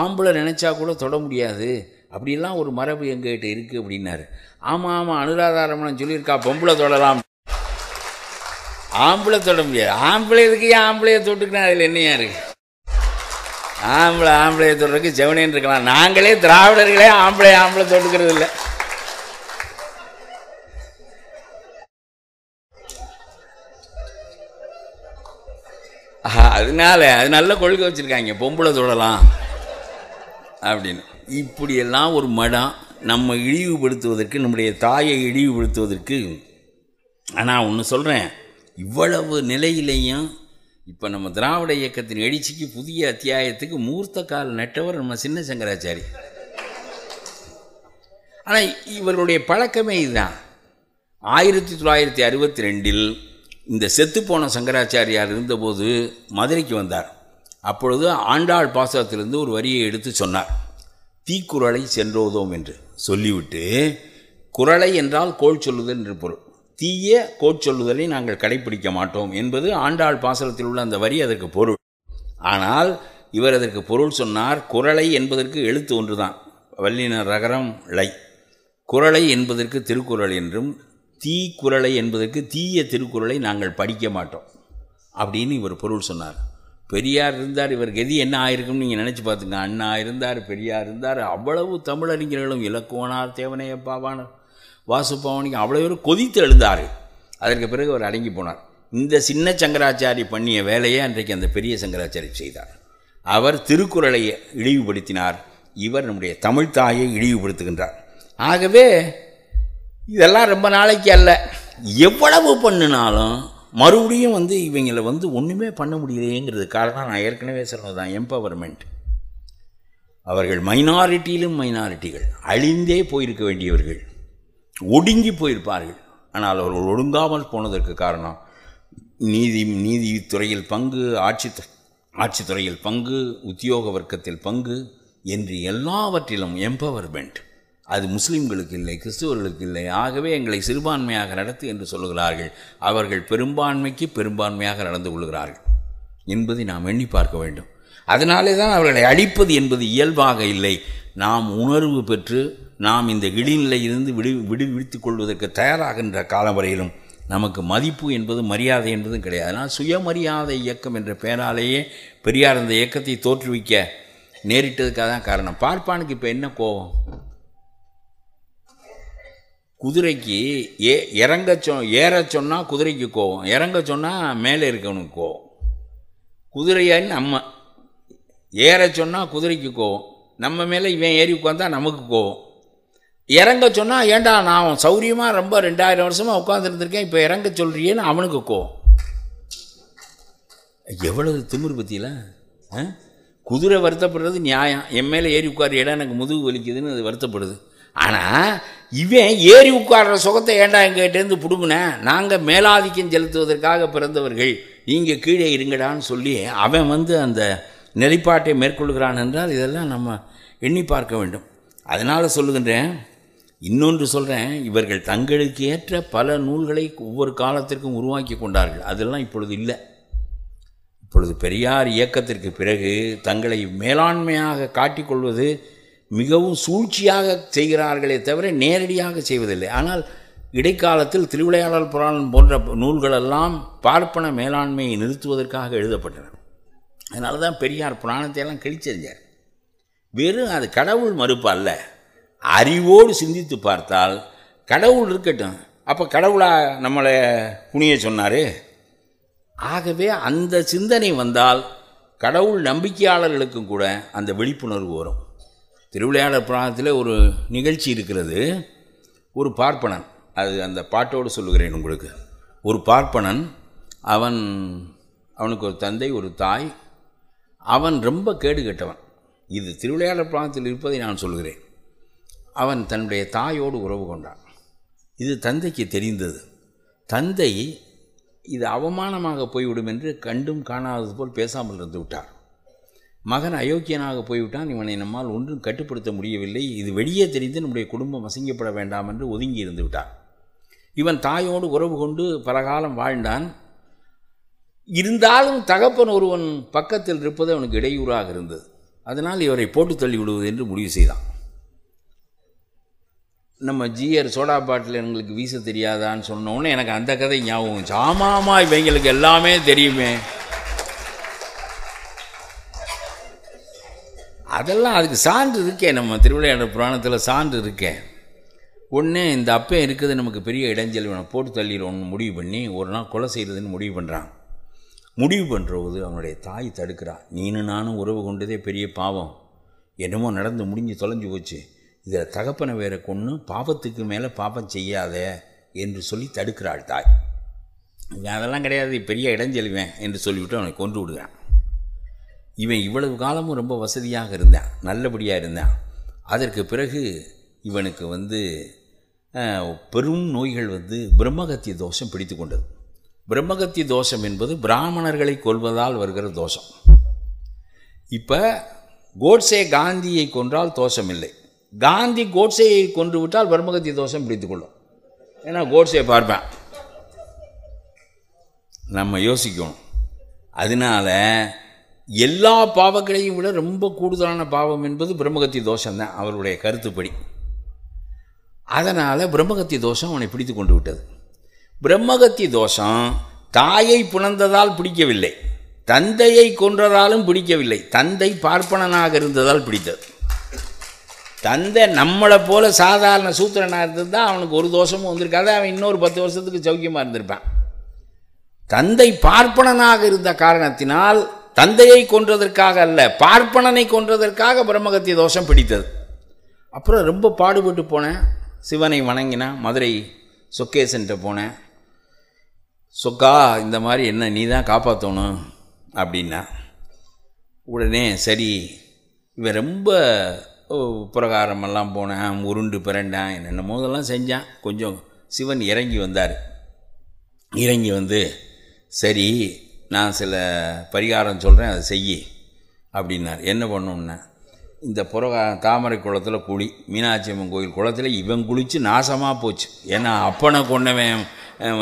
ஆம்பளை நினச்சா கூட தொட முடியாது, அப்படிலாம் ஒரு மரபு எங்ககிட்ட இருக்குது அப்படின்னாரு. ஆமாம் ஆமாம், அனுராதாரம்னு சொல்லியிருக்கா, பொம்பளை தொடலாம் ஆம்பளை தொட முடியாது. ஆம்பளை இதுக்கு ஏன் ஆம்பளையை தொட்டுக்கினா அதில் என்னையா இருக்குது? ஆம்பளை ஆம்பளையை தொடுறதுக்கு செவனேன்னு இருக்கலாம். நாங்களே திராவிடர்களே ஆம்பளை தொட்டுக்கிறது இல்லை. அதனால அது நல்ல கொள்கை வச்சுருக்காங்க, பொம்பளை தொடலாம் அப்படின்னு. இப்படியெல்லாம் ஒரு மடம் நம்ம இழிவுபடுத்துவதற்கு, நம்முடைய தாயை இழிவுபடுத்துவதற்கு. ஆனால் ஒன்று சொல்கிறேன், இவ்வளவு நிலையிலையும் இப்போ நம்ம திராவிட இயக்கத்தின் எழுச்சிக்கு புதிய அத்தியாயத்துக்கு மூர்த்த கால் நட்டவர் நம்ம சின்ன சங்கராச்சாரி. ஆனால் இவருடைய பழக்கமே இதுதான். 1962 இந்த செத்துப்போன சங்கராச்சாரியார் இருந்தபோது மதுரைக்கு வந்தார். அப்பொழுது ஆண்டாள் பாசத்திலிருந்து ஒரு வரியை எடுத்து சொன்னார், தீக்குறளை சென்றோதோம் என்று சொல்லிவிட்டு, குறளை என்றால் கோல் சொல்லுதல் என்று பொருள், தீய கோட்சொல்லுதலை நாங்கள் கடைப்பிடிக்க மாட்டோம் என்பது ஆண்டாள் பாசலத்தில் உள்ள அந்த வரி அதற்கு பொருள். ஆனால் இவர் அதற்கு பொருள் சொன்னார், குறளை என்பதற்கு எழுத்து ஒன்றுதான், வல்லினர் ரகரம் லை, குறளை என்பதற்கு திருக்குறள் என்றும், தீக்குறளை என்பதற்கு தீய திருக்குறளை நாங்கள் படிக்க மாட்டோம் அப்படின்னு இவர் பொருள் சொன்னார். பெரியார் இருந்தார், இவர் கதி என்ன ஆயிருக்கும்னு நீங்கள் நினச்சி பார்த்துங்க. அண்ணா இருந்தார், பெரியார் இருந்தார், அவ்வளவு தமிழறிஞர்களும் இலக்குவனார், தேவனைய பாவானார், வாசுப்பாவனிக்கு அவ்வளோ பேர் கொதித்து எழுந்தார். அதற்கு பிறகு அவர் அடங்கி போனார். இந்த சின்ன சங்கராச்சாரி பண்ணிய வேலையை அன்றைக்கு அந்த பெரிய சங்கராச்சாரி செய்தார். அவர் திருக்குறளை இழிவுபடுத்தினார், இவர் நம்முடைய தமிழ் தாயை இழிவுபடுத்துகின்றார். ஆகவே இதெல்லாம் ரொம்ப நாளைக்கு அல்ல, எவ்வளவு பண்ணினாலும் மறுபடியும் இவங்களை ஒன்றுமே பண்ண முடியலையேங்கிறது காரணம் நான் ஏற்கனவே சொன்னது தான், எம்பவர்மெண்ட். அவர்கள் மைனாரிட்டியிலும் மைனாரிட்டிகள், அழிந்தே போயிருக்க வேண்டியவர்கள், ஒடுங்கி போயிருப்பார்கள். ஆனால் அவர்கள் ஒடுங்காமல் போனதற்கு காரணம் நீதித்துறையில் பங்கு, ஆட்சித்துறையில் பங்கு, உத்தியோக வர்க்கத்தில் பங்கு என்று எல்லாவற்றிலும் எம்பவர்மெண்ட். அது முஸ்லீம்களுக்கு இல்லை, கிறிஸ்துவர்களுக்கு இல்லை. ஆகவே எங்களை சிறுபான்மையாக நடத்து என்று சொல்லுகிறார்கள். அவர்கள் பெரும்பான்மைக்கு பெரும்பான்மையாக நடந்து கொள்கிறார்கள் என்பதை நாம் எண்ணி பார்க்க வேண்டும். அதனாலே தான் அவர்களை அழிப்பது என்பது இயல்பாக இல்லை. நாம் உணர்வு பெற்று நாம் இந்த இழிநிலையிலிருந்து விடுவித்துக் கொள்வதற்கு தயாராகின்ற காலம் வரையிலும் நமக்கு மதிப்பு என்பது மரியாதை என்பதும் கிடையாது. ஆனால் சுயமரியாதை இயக்கம் என்ற பெயராலேயே பெரியார் இந்த இயக்கத்தை தோற்றுவிக்க நேரிட்டதுக்காக தான் காரணம். பார்ப்பானுக்கு இப்போ என்ன கோபம்? குதிரைக்கு ஏற சொன்னால் குதிரைக்கு கோவம், இறங்க சொன்னால் மேலே இருக்கவனுக்கு கோவம். குதிரையான்னு நம்ம ஏற சொன்னால் குதிரைக்கு கோவம், நம்ம மேலே இவன் ஏறி உட்காந்தா நமக்கு கோவம். இறங்க சொன்னால் ஏண்டா நான் சௌரியமாக ரொம்ப 2000 வருஷமாக உட்காந்துருந்துருக்கேன், இப்போ இறங்க சொல்கிறியேன்னு அவனுக்கு கோவம். எவ்வளவு திமிரு பற்றியில் குதிரை வருத்தப்படுறது நியாயம். என் மேலே ஏறி உட்கார் ஏடா எனக்கு முதுகு வலிக்குதுன்னு அது வருத்தப்படுது. ஆனால் இவன் ஏறி உட்கார்ற சுகத்தை ஏண்டா எங்ககிட்டேருந்து பிடுங்கினேன், நாங்கள் மேலாதிக்கம் செலுத்துவதற்காக பிறந்தவர்கள், நீங்கள் கீழே இருங்கடான்னு சொல்லி அவன் அந்த நிலைப்பாட்டை மேற்கொள்கிறான் என்றால் இதெல்லாம் நம்ம எண்ணி பார்க்க வேண்டும். அதனால் சொல்லுகின்றேன். இன்னொன்று சொல்கிறேன், இவர்கள் தங்களுக்கு ஏற்ற பல நூல்களை ஒவ்வொரு காலத்திற்கும் உருவாக்கி கொண்டார்கள். அதெல்லாம் இப்பொழுது இல்லை. இப்பொழுது பெரியார் இயக்கத்திற்கு பிறகு தங்களை மேலாண்மையாக காட்டிக்கொள்வது மிகவும் சூழ்ச்சியாக செய்கிறார்களே தவிர நேரடியாக செய்வதில்லை. ஆனால் இடைக்காலத்தில் திருவிளையாடல் புராணம் போன்ற நூல்களெல்லாம் பார்ப்பன மேலாண்மையை நிறுத்துவதற்காக எழுதப்பட்டன. அதனால தான் பெரியார் புராணத்தையெல்லாம் கிழிச்செறிஞ்சார். வெறும் அது கடவுள் மறுப்பு அல்ல, அறிவோடு சிந்தித்து பார்த்தால் கடவுள் இருக்கட்டும், அப்போ கடவுளாக நம்மளை புனிய சொன்னார். ஆகவே அந்த சிந்தனை வந்தால் கடவுள் நம்பிக்கையாளர்களுக்கும் கூட அந்த விழிப்புணர்வு வரும். திருவிளையாடல் புராணத்தில் ஒரு நிகழ்ச்சி இருக்கிறது. ஒரு பார்ப்பனன், அது அந்த பாட்டோடு சொல்லுகிறேன் உங்களுக்கு. ஒரு பார்ப்பனன், அவனுக்கு ஒரு தந்தை ஒரு தாய், அவன் ரொம்ப கேடு கெட்டவன். இது திருவிளையாடல் புராணத்தில் இருப்பதை நான் சொல்கிறேன். அவன் தன்னுடைய தாயோடு உறவு கொண்டான். இது தந்தைக்கு தெரிந்தது. தந்தை இது அவமானமாக போய்விடும் என்று கண்டும் காணாதது போல் பேசாமல் இருந்து விட்டார். மகன் அயோக்கியனாக போய்விட்டான். இவனை நம்மால் ஒன்றும் கட்டுப்படுத்த முடியவில்லை, இது வெளியே தெரிந்து நம்முடைய குடும்பம் அசிங்கப்பட வேண்டாம் என்று ஒதுங்கி இருந்து விட்டான். இவன் தாயோடு உறவு கொண்டு பலகாலம் வாழ்ந்தான். இருந்தாலும் தகப்பன் ஒருவன் பக்கத்தில் இருப்பது அவனுக்கு இடையூறாக இருந்தது. அதனால் இவரை போட்டு தள்ளி விடுவது என்று முடிவு செய்தான். நம்ம ஜிஆர் சோடா பாட்டில் எங்களுக்கு வீச தெரியாதான்னு சொன்னோன்னே எனக்கு அந்த கதை ஞாபகம். சாமாமா இவங்களுக்கு எல்லாமே தெரியுமே, அதெல்லாம் அதுக்கு சான்று இருக்கேன். நம்ம திருவிளையாடல் புராணத்தில் சான்று இருக்கேன். ஒன்று, இந்த அப்பன் இருக்குது நமக்கு பெரிய இடைஞ்சல், இவனை போட்டு தள்ளிடுவோன்னு முடிவு பண்ணி ஒரு நாள் கொலை செய்கிறதுன்னு முடிவு பண்ணுறான். முடிவு பண்ணுறது அவனுடைய தாய் தடுக்கிறான். நீனு நானும் உறவு கொண்டதே பெரிய பாவம், என்னமோ நடந்து முடிஞ்சு தொலைஞ்சு போச்சு, இதில் தகப்பனை வேற கொன்று பாவத்துக்கு மேலே பாவம் செய்யாதே என்று சொல்லி தடுக்கிறாள் தாய். அதெல்லாம் கிடையாது, பெரிய இடைஞ்சல்வேன் என்று சொல்லிவிட்டு அவனை கொன்று விடுகிறான். இவன் இவ்வளவு காலமும் ரொம்ப வசதியாக இருந்தான், நல்லபடியாக இருந்தான். அதற்கு பிறகு இவனுக்கு பெரும் நோய்கள் பிரம்மகத்திய தோஷம் பிடித்து கொண்டது. பிரம்மகத்திய தோஷம் என்பது பிராமணர்களை கொல்வதால் வருகிற தோஷம். இப்போ கோட்சே காந்தியை கொன்றால் தோஷம் இல்லை, காந்தி கோட்சேயை கொன்று விட்டால் பிரம்மகத்திய தோஷம் பிடித்து கொள்ளும். ஏன்னா கோட்சே பார்ப்பேன், நம்ம யோசிக்கணும். அதனால் எல்லா பாவங்களையும் விட ரொம்ப கூடுதலான பாவம் என்பது பிரம்மகத்தி தோஷம்தான் அவருடைய கருத்துப்படி. அதனால் பிரம்மகத்தி தோஷம் அவனை பிடித்து கொண்டு விட்டது. பிரம்மகத்தி தோஷம் தாயை புணர்ந்ததால் பிடிக்கவில்லை, தந்தையை கொன்றதாலும் பிடிக்கவில்லை, தந்தை பார்ப்பனனாக இருந்ததால் பிடித்தது. தந்தை நம்மளை போல சாதாரண சூத்திரனாக இருந்ததுதான் அவனுக்கு ஒரு தோஷமும் வந்திருக்காது, அவன் இன்னொரு 10 வருஷத்துக்கு சௌக்கியமாக இருந்திருப்பான். தந்தை பார்ப்பனனாக இருந்த காரணத்தினால் தந்தையை கொன்றதற்காக அல்ல, பார்ப்பனனை கொன்றதற்காக பிரம்மகத்திய தோஷம் பிடித்தது. அப்புறம் ரொம்ப பாடுபட்டு போனேன், சிவனை வணங்கினேன், மதுரை சொக்கேசன்ட்ட போனேன். சொக்கா இந்த மாதிரி என்ன நீ தான் காப்பாற்றணும் அப்படின்னா உடனே சரி. இவன் ரொம்ப பிரகாரமெல்லாம் போனேன், உருண்டு பிறண்டேன், என்னென்ன மோதெல்லாம் செஞ்சான். கொஞ்சம் சிவன் இறங்கி வந்தார். இறங்கி வந்து சரி நான் சில பரிகாரம் சொல்கிறேன் அதை செய்யி அப்படின்னார். என்ன பண்ணோம்னா இந்த தாமரை குளத்தில் குழி, மீனாட்சி அம்மன் கோயில் குளத்தில் இவன் குளித்து நாசமாக போச்சு. ஏன்னா அப்பனை கொண்டவன்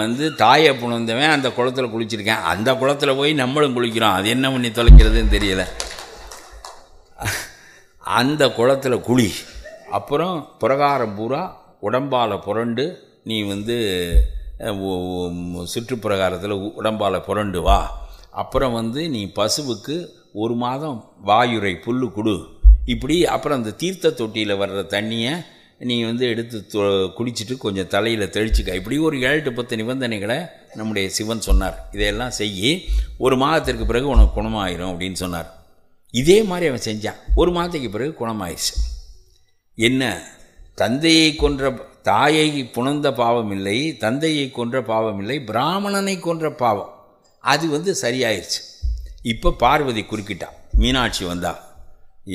வந்து தாயை புணர்ந்தவன் அந்த குளத்தில் குளிச்சிருக்கேன், அந்த குளத்தில் போய் நம்மளும் குளிக்கிறோம், அது என்ன பண்ணி தொலைக்கிறதுன்னு தெரியலை. அந்த குளத்தில் குழி. அப்புறம் பிரகாரம் பூரா உடம்பால் புரண்டு நீ வந்து சுற்றுப்பிரகாரத்தில் உடம்பால் புரண்டு வா, அப்புறம் வந்து நீ பசுவுக்கு 1 மாதம் வாயுரை புல் கொடு, இப்படி. அப்புறம் அந்த தீர்த்த தொட்டியில் வர்ற தண்ணியை நீ வந்து எடுத்து குடிச்சிட்டு கொஞ்சம் தலையில் தெளிச்சுக்க, இப்படி ஒரு 7-10 நிபந்தனைகளை நம்முடைய சிவன் சொன்னார். இதையெல்லாம் செய்யி 1 மாதத்திற்கு பிறகு உனக்கு குணமாயிரும் அப்படின்னு சொன்னார். இதே மாதிரி அவன் செஞ்சான். 1 மாதத்துக்கு பிறகு குணமாயிடுச்சு. என்ன, தந்தையை கொன்ற தாயை புணர்ந்த பாவம் இல்லை, தந்தையை கொன்ற பாவம் இல்லை, பிராமணனை கொன்ற பாவம், அது வந்து சரியாயிருச்சு. இப்போ பார்வதி குறுக்கிட்டா, மீனாட்சி வந்தா,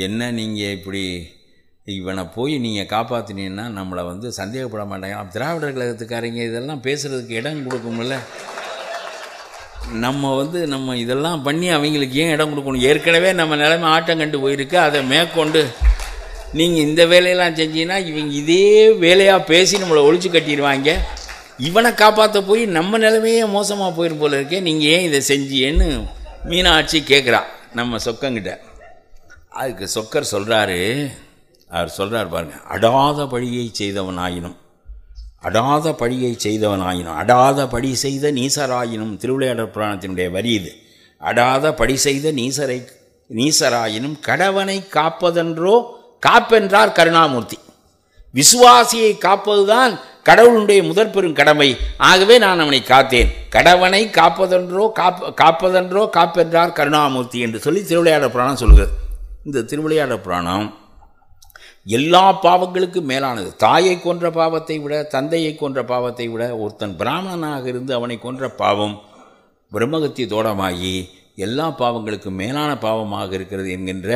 என்ன நீங்கள் இப்படி இவனை போய் நீங்கள் காப்பாற்றினீங்கன்னா நம்மளை வந்து சந்தேகப்பட மாட்டாங்க, திராவிடர் கழகத்துக்காரங்க இதெல்லாம் பேசுகிறதுக்கு இடம் கொடுக்கும்ல, நம்ம வந்து நம்ம இதெல்லாம் பண்ணி அவங்களுக்கு ஏன் இடம் கொடுக்கணும், ஏற்கனவே நம்ம நிலைமை ஆட்டம் கண்டு போயிருக்கு, அதை மேற்கொண்டு நீங்கள் இந்த வேலையெல்லாம் செஞ்சீங்கன்னா இவங்க இதே வேலையாக பேசி நம்மளை ஒழிச்சு கட்டிடுவாங்க, இவனை காப்பாற்ற போய் நம்ம நிலைமையே மோசமாக போயிடும் போல இருக்கே, நீங்கள் ஏன் இதை செஞ்சியேன்னு மீனாட்சி கேட்குறா நம்ம சொக்கங்கிட்ட. அதுக்கு சொக்கர் சொல்கிறாரு, அவர் சொல்கிறார் பாருங்கள், அடாத பழியை செய்தவனாயினும் அடாத பழி செய்த நீசராயினும், திருவிளையாடல் புராணத்தினுடைய வரி இது. அடாத பழி செய்த நீசராயினும் கடவனை காப்பதென்றோ காப்பென்றார் கருணாமூர்த்தி. விசுவாசியை காப்பதுதான் கடவுளுடைய முதற் பெரும் கடமை, ஆகவே நான் அவனை காத்தேன். கடவனை காப்பதென்றோ காப்பென்றார் கருணாமூர்த்தி என்று சொல்லி திருவிளையாடல் புராணம் சொல்கிறது. இந்த திருவிளையாடல் புராணம் எல்லா பாவங்களுக்கும் மேலானது. தாயை கொன்ற பாவத்தை விட, தந்தையை கொன்ற பாவத்தை விட, ஒருத்தன் பிராமணனாக இருந்து அவனை கொன்ற பாவம் பிரம்மகத்தி தோடமாகி எல்லா பாவங்களுக்கும் மேலான பாவமாக இருக்கிறது என்கின்ற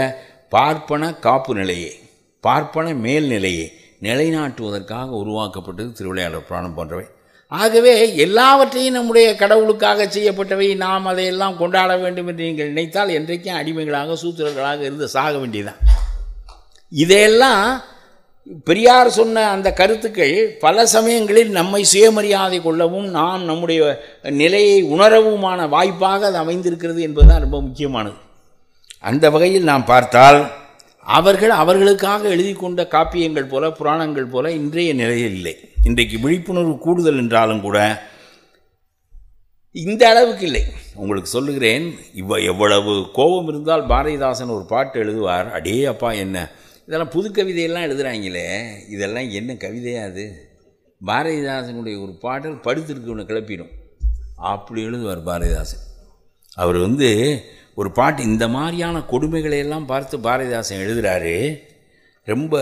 பார்ப்பன காப்பு நிலையை, பார்ப்பன மேல்நிலையை நிலைநாட்டுவதற்காக உருவாக்கப்பட்டது திருவிளையாடல் புராணம் போன்றவை. ஆகவே எல்லாவற்றையும் நம்முடைய கடவுளுக்காக செய்யப்பட்டவை, நாம் அதையெல்லாம் கொண்டாட வேண்டும் என்று நீங்கள் நினைத்தால் என்றைக்கும் அடிமைகளாக சூத்திரர்களாக இருந்து சாக வேண்டியதுதான். இதையெல்லாம் பெரியார் சொன்ன அந்த கருத்துக்கள் பல சமயங்களில் நம்மை சுயமரியாதை கொள்ளவும் நாம் நம்முடைய நிலையை உணரவுமான வாய்ப்பாக அது அமைந்திருக்கிறது என்பதுதான் ரொம்ப முக்கியமானது. அந்த வகையில் நாம் பார்த்தால் அவர்களுக்காக எழுதி கொண்ட காப்பியங்கள் போல, புராணங்கள் போல இன்றைய நிலையில் இல்லை. இன்றைக்கு விழிப்புணர்வு கூடுதல் என்றாலும் கூட இந்த அளவுக்கு இல்லை. உங்களுக்கு சொல்லுகிறேன், எவ்வளவு கோபம் இருந்தால் பாரதிதாசன் ஒரு பாட்டு எழுதுவார், அடே அப்பா என்ன இதெல்லாம் புது கவிதையெல்லாம் எழுதுகிறாங்களே, இதெல்லாம் என்ன கவிதையாக, அது பாரதிதாசனுடைய ஒரு பாடல் படுத்திருக்கு ஒன்று கிளப்பிடும், அப்படி எழுதுவார் பாரதிதாசன். அவர் வந்து ஒரு பாட்டு இந்த மாதிரியான கொடுமைகளையெல்லாம் பார்த்து பாரதிதாசன் எழுதுகிறாரு. ரொம்ப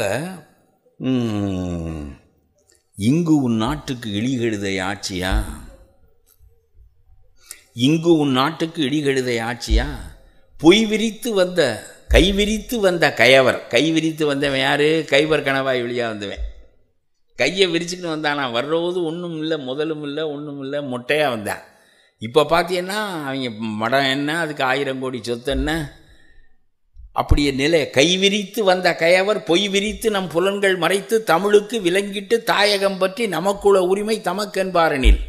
இங்கு உன் நாட்டுக்கு இழிகெழுதை ஆட்சியா, இங்கு உன் நாட்டுக்கு இழிகெழுதை ஆட்சியா, கைவிரித்து வந்த கயவர், கைவிரித்து வந்தவன் யார், கைவர் கணவாய் வழியாக வந்தவன், கையை விரிச்சுக்கிட்டு வந்தானா, வர்றபோது ஒன்றும் இல்லை, முதலும் இல்லை, ஒன்றும் இல்லை, மொட்டையாக வந்தான். இப்போ பார்த்தீங்கன்னா அவங்க மடம் என்ன, அதுக்கு 1000 கோடி சொத்து என்ன, அப்படியே நிலை. கைவிரித்து வந்த கயவர் பொய் விரித்து நம் புலன்கள் மறைத்து தமிழுக்கு விளங்கிட்டு தாயகம் பற்றி நமக்குள்ள உரிமை தமக்கென்பாரனில்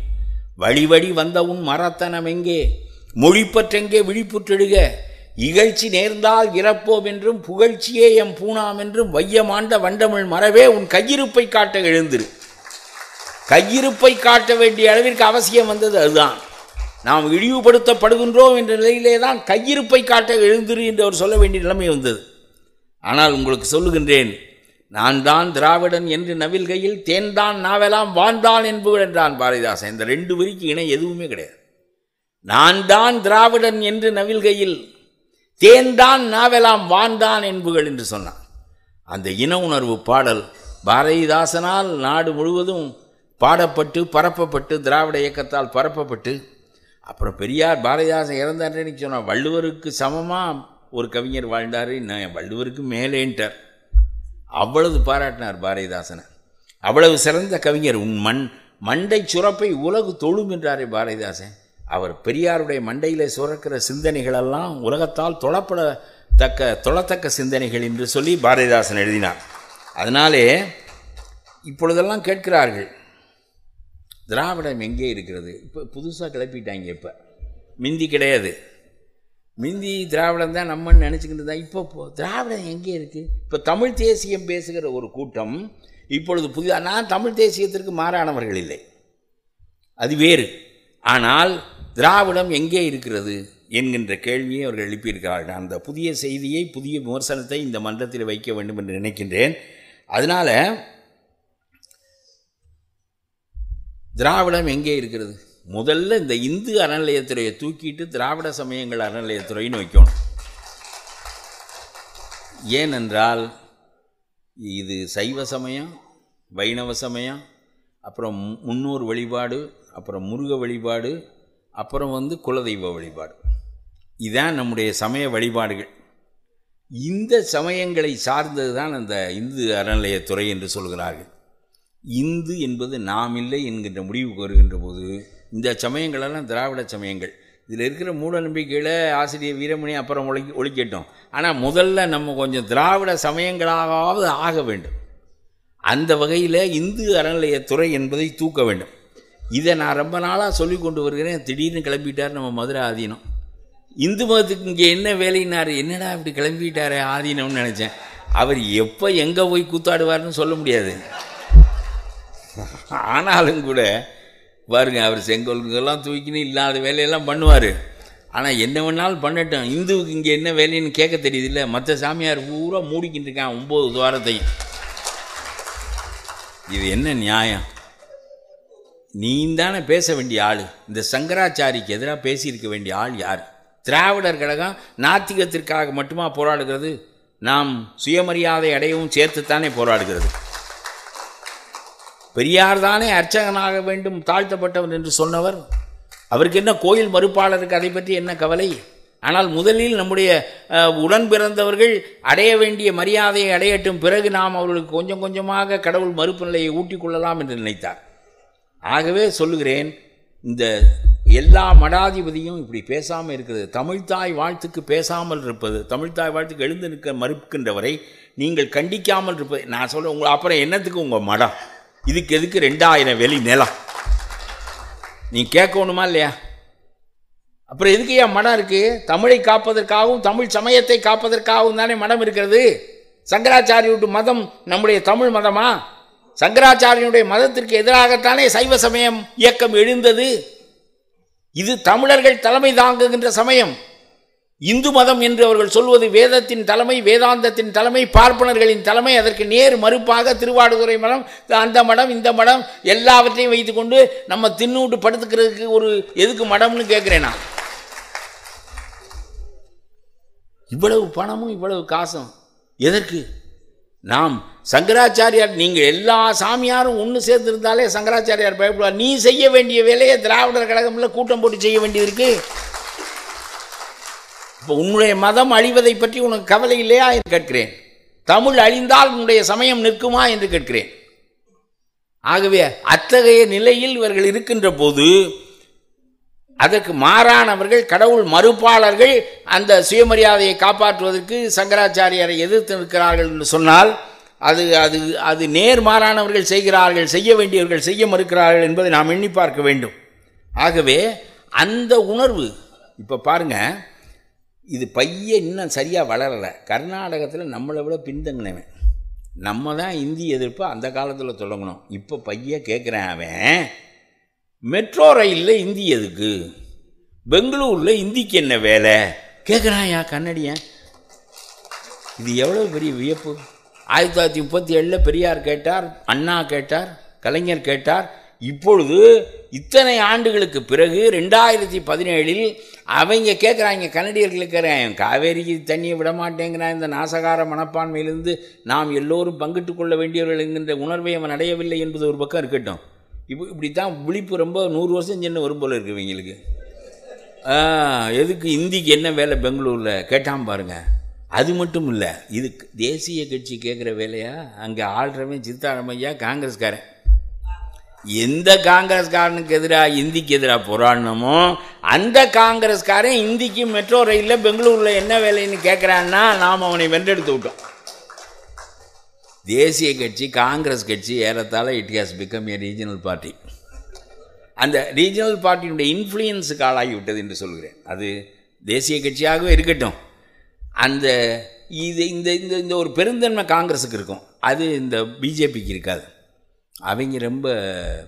வழிவழி வந்த உன் மரத்தனம் எங்கே, மொழிப்பற்றெங்கே விழிப்புற்றிடுக, இகழ்ச்சி நேர்ந்தால் இறப்போம் என்றும் புகழ்ச்சியே எம் பூணாம் என்றும் வையமாண்ட வண்டமிழ் மரவே உன் கையிருப்பை காட்ட எழுந்திரு. கையிருப்பை காட்ட வேண்டிய அளவிற்கு அவசியம் வந்தது. அதுதான் நாம் இழிவுபடுத்தப்படுகின்றோம் என்ற நிலையிலே தான் கையிருப்பை காட்ட எழுந்திரு என்று அவர் சொல்ல வேண்டிய நிலைமை வந்தது. ஆனால் உங்களுக்கு சொல்லுகின்றேன், நான் தான் திராவிடன் என்று நவில்கையில் தேன்தான் நாவெல்லாம் வாழ்ந்தான் என்பவர் என்றான் பாரதிதாசன். இந்த 2 வரிக்கு இணை எதுவுமே கிடையாது. நான் தான் திராவிடன் என்று நவில்கையில் தேன்தான் நாவெல்லாம் வாழ்ந்தான் என்புகள் என்று சொன்னான். அந்த இன உணர்வு பாடல் பாரதிதாசனால் நாடு முழுவதும் பாடப்பட்டு பரப்பப்பட்டு, திராவிட இயக்கத்தால் பரப்பப்பட்டு, அப்புறம் பெரியார் பாரதிதாசன் இறந்தார்ன்னு சொன்னான். வள்ளுவருக்கு சமமாக ஒரு கவிஞர் வாழ்ந்தார், நான் வள்ளுவருக்கு மேலேன்ட்டார், அவ்வளவு பாராட்டினார் பாரதிதாசனை. அவ்வளவு சிறந்த கவிஞர், உன் மண்டை சுரப்பை உலகு தொழும் என்றாரே பாரதிதாசன். அவர் பெரியாருடைய மண்டையில் சுரக்கிற சிந்தனைகளெல்லாம் உலகத்தால் தொழப்பட தொழத்தக்க சிந்தனைகள் என்று சொல்லி பாரதிதாசன் எழுதினார். அதனாலே இப்பொழுதெல்லாம் கேட்கிறார்கள், திராவிடம் எங்கே இருக்கிறது? இப்போ புதுசாக கிளப்பிட்டாங்க. இப்போ மிந்தி கிடையாது, மிந்தி திராவிடம் தான் நம்மன்னு நினச்சிக்கிட்டு தான். இப்போ திராவிடம் எங்கே இருக்குது? இப்போ தமிழ் தேசியம் பேசுகிற ஒரு கூட்டம் இப்பொழுது புதிய. நான் தமிழ் தேசியத்திற்கு மாறானவர்கள் இல்லை, அது வேறு. ஆனால் திராவிடம் எங்கே இருக்கிறது என்கின்ற கேள்வியை அவர்கள் எழுப்பியிருக்கிறார்கள். அந்த புதிய செய்தியை, புதிய விமர்சனத்தை இந்த மன்றத்தில் வைக்க வேண்டும் என்று நினைக்கின்றேன். அதனால் திராவிடம் எங்கே இருக்கிறது? முதல்ல இந்த இந்து அறநிலையத்துறையை தூக்கிட்டு திராவிட சமயங்கள் அறநிலையத்துறைன்னு வைக்கணும். ஏனென்றால் இது சைவ சமயம், வைணவ சமயம், அப்புறம் முன்னோர் வழிபாடு, அப்புறம் முருக வழிபாடு, அப்புறம் குலதெய்வ வழிபாடு. இதுதான் நம்முடைய சமய வழிபாடுகள். இந்த சமயங்களை சார்ந்தது தான் அந்த இந்து அறநிலையத்துறை என்று சொல்கிறார்கள். இந்து என்பது நாம் இல்லை என்கின்ற முடிவுக்கு வருகின்ற போது இந்த சமயங்களெல்லாம் திராவிட சமயங்கள். இதில் இருக்கிற மூட நம்பிக்கையில் ஆசிரியர் வீரமணி அப்புறம் ஒழிக்கட்டும். ஆனால் முதல்ல நம்ம கொஞ்சம் திராவிட சமயங்களாகவாவது ஆக வேண்டும். அந்த வகையில் இந்து அறநிலையத்துறை என்பதை தூக்க வேண்டும். இதை நான் ரொம்ப நாளாக சொல்லி கொண்டு வருகிறேன். திடீர்னு கிளம்பிட்டார் நம்ம மதுரை ஆதீனம். இந்து மதத்துக்கு இங்கே என்ன வேலைனார், என்னடா இப்படி கிளம்பிட்டார் ஆதீனம்னு நினச்சேன். அவர் எப்போ எங்கே போய் கூத்தாடுவார்னு சொல்ல முடியாது. ஆனாலும் கூட பாருங்க, அவர் செங்கோலுக்கெல்லாம் தூக்கின்னு இல்லாத வேலையெல்லாம் பண்ணுவார். ஆனால் என்ன வேணாலும் பண்ணட்டும், இந்துவுக்கு இங்கே என்ன வேலைன்னு கேட்க தெரியுது இல்லை. மற்ற சாமியார் பூரா மூடிக்கிட்டு இருக்கான் 9 துவாரத்தையும். இது என்ன நியாயம்? நீ தானே பேச வேண்டிய ஆள். இந்த சங்கராச்சாரிக்கு எதிராக பேசியிருக்க வேண்டிய ஆள் யார்? திராவிடர் கழகம் நாத்திகத்திற்காக மட்டுமா போராடுகிறது? நாம் சுயமரியாதை அடையவும் சேர்த்துத்தானே போராடுகிறது. பெரியார் தானே அர்ச்சகனாக வேண்டும், தாழ்த்தப்பட்டவர் என்று சொன்னவர். அவருக்கு என்ன கோயில் மறுப்பாளருக்கு அதை பற்றி என்ன கவலை? ஆனால் முதலில் நம்முடைய உடன் பிறந்தவர்கள் அடைய வேண்டிய மரியாதையை அடையட்டும், பிறகு நாம் அவர்களுக்கு கொஞ்சம் கொஞ்சமாக கடவுள் மறுப்பு நிலையை ஊட்டிக்கொள்ளலாம் என்று நினைத்தார். ஆகவே சொல்லுகிறேன், இந்த எல்லா மடாதிபதியும் இப்படி பேசாமல் இருக்கிறது, தமிழ்தாய் வாழ்த்துக்கு பேசாமல் இருப்பது, தமிழ்தாய் வாழ்த்துக்கு எழுந்து நிற்க மறுக்கின்றவரை நீங்கள் கண்டிக்காமல் இருப்பது. நான் சொல்கிறேன், உங்களை அப்புறம் என்னத்துக்கு உங்கள் மடம்? இதுக்கு எதுக்கு 2000 வேலி நிலம்? நீ கேட்கணுமா இல்லையா? அப்புறம் எதுக்கு ஏன் மடம் இருக்குது? தமிழை காப்பதற்காகவும் தமிழ் சமயத்தை காப்பதற்காகவும் தானே மடம் இருக்கிறது. சங்கராச்சாரியோட மதம் நம்முடைய தமிழ் மதமா? சங்கராச்சாரியனுடைய மதத்திற்கு எதிராகத்தானே சைவ சமயம் இயக்கம் எழுந்தது. இது தமிழர்கள் தலைமை தாங்குகின்ற சமயம். இந்து மதம் என்று அவர்கள் சொல்வது வேதத்தின் தலைமை, வேதாந்தத்தின் தலைமை, பார்ப்பனர்களின் தலைமை. அதற்கு நேர் மறுப்பாக திருவாடுதுறை மடம், அந்த மடம், இந்த மடம் எல்லாவற்றையும் வைத்துக்கொண்டு நம்ம தின்னுட்டு படுத்துக்கிறதுக்கு ஒரு எதுக்கு மடம்னு கேட்குறேன் நான். இவ்வளவு பணமும் இவ்வளவு காசும் எதற்கு? நாம் சங்கராச்சாரியார், நீங்கள் எல்லா சாமியாரும் ஒன்று சேர்ந்துருந்தாலே சங்கராச்சாரியார் பயப்படுவார். நீ செய்ய வேண்டிய வேலையை திராவிடர் கழகம்ல கூட்டம் போட்டு செய்ய வேண்டியது. இப்போ உன்னுடைய மதம் அழிவதை பற்றி உனக்கு கவலை இல்லையா என்று கேட்கிறேன். தமிழ் அழிந்தால் உன்னுடைய சமயம் நிற்குமா என்று கேட்கிறேன். ஆகவே அத்தகைய நிலையில் இவர்கள் இருக்கின்ற போது அதற்கு மாறானவர்கள் கடவுள் மறுப்பாளர்கள் அந்த சுயமரியாதையை காப்பாற்றுவதற்கு சங்கராச்சாரியாரை எதிர்த்து நிற்கிறார்கள் என்று சொன்னால் அது அது அது நேர்மாறானவர்கள் செய்கிறார்கள், செய்ய வேண்டியவர்கள் செய்ய மறுக்கிறார்கள் என்பதை நாம் எண்ணி பார்க்க வேண்டும். ஆகவே அந்த உணர்வு இப்போ பாருங்கள், இது பையன் இன்னும் சரியாக வளரலை. கர்நாடகத்தில் நம்மளை விட பின்தங்கினவன், நம்ம தான் இந்தி எதிர்ப்பு அந்த காலத்தில் தொடங்கணும். இப்போ பையன் கேட்குறேன், அவன் மெட்ரோ ரயிலில் இந்தி எதுக்கு, பெங்களூரில் இந்திக்கு என்ன வேலை கேட்குறான். யா கன்னடியன், இது எவ்வளோ பெரிய வியப்பு. 1937 பெரியார் கேட்டார், அண்ணா கேட்டார், கலைஞர் கேட்டார். இப்பொழுது இத்தனை ஆண்டுகளுக்கு பிறகு 2017 அவங்க கேட்குறாங்க, கன்னடியர்கள் கேட்குறேன், காவேரிக்கு தண்ணியை விடமாட்டேங்கிறான். இந்த நாசகார மனப்பான்மையிலிருந்து நாம் எல்லோரும் பங்கிட்டு கொள்ள வேண்டியவர்கள் என்கின்ற உணர்வை அவன் அடையவில்லை என்பது ஒரு பக்கம் இருக்கட்டும். இப்படி தான் விழிப்பு ரொம்ப 100 வருஷம் சென்று வரும் போல் இருக்குது இவங்களுக்கு. எதுக்கு இந்திக்கு என்ன வேலை பெங்களூரில் கேட்டாமல் பாருங்கள். அது மட்டும் இல்லை, இது தேசிய கட்சி கேட்குற வேலையா? அங்கே ஆள்றவன் சித்தராமையா காங்கிரஸ்காரன், எந்த காங்கிரஸ்காரனுக்கு எதிராக இந்திக்கு எதிராக போராடணுமோ அந்த காங்கிரஸ்காரன் இந்திக்கு மெட்ரோ ரயிலில் பெங்களூரில் என்ன வேலைன்னு கேட்குறான்னா நாம் அவனை வென்றெடுத்து விட்டோம். தேசிய கட்சி காங்கிரஸ் கட்சி ஏறத்தாழ it has become a regional party. அந்த ரீஜனல் பார்ட்டியினுடைய இன்ஃப்ளூயன்ஸுக்கு ஆளாகிவிட்டது என்று சொல்கிறேன். அது தேசிய கட்சியாகவே இருக்கட்டும், அந்த இது இந்த இந்த ஒரு பெருந்தன்மை காங்கிரஸுக்கு இருக்கும், அது இந்த பிஜேபிக்கு இருக்காது. அவங்க ரொம்ப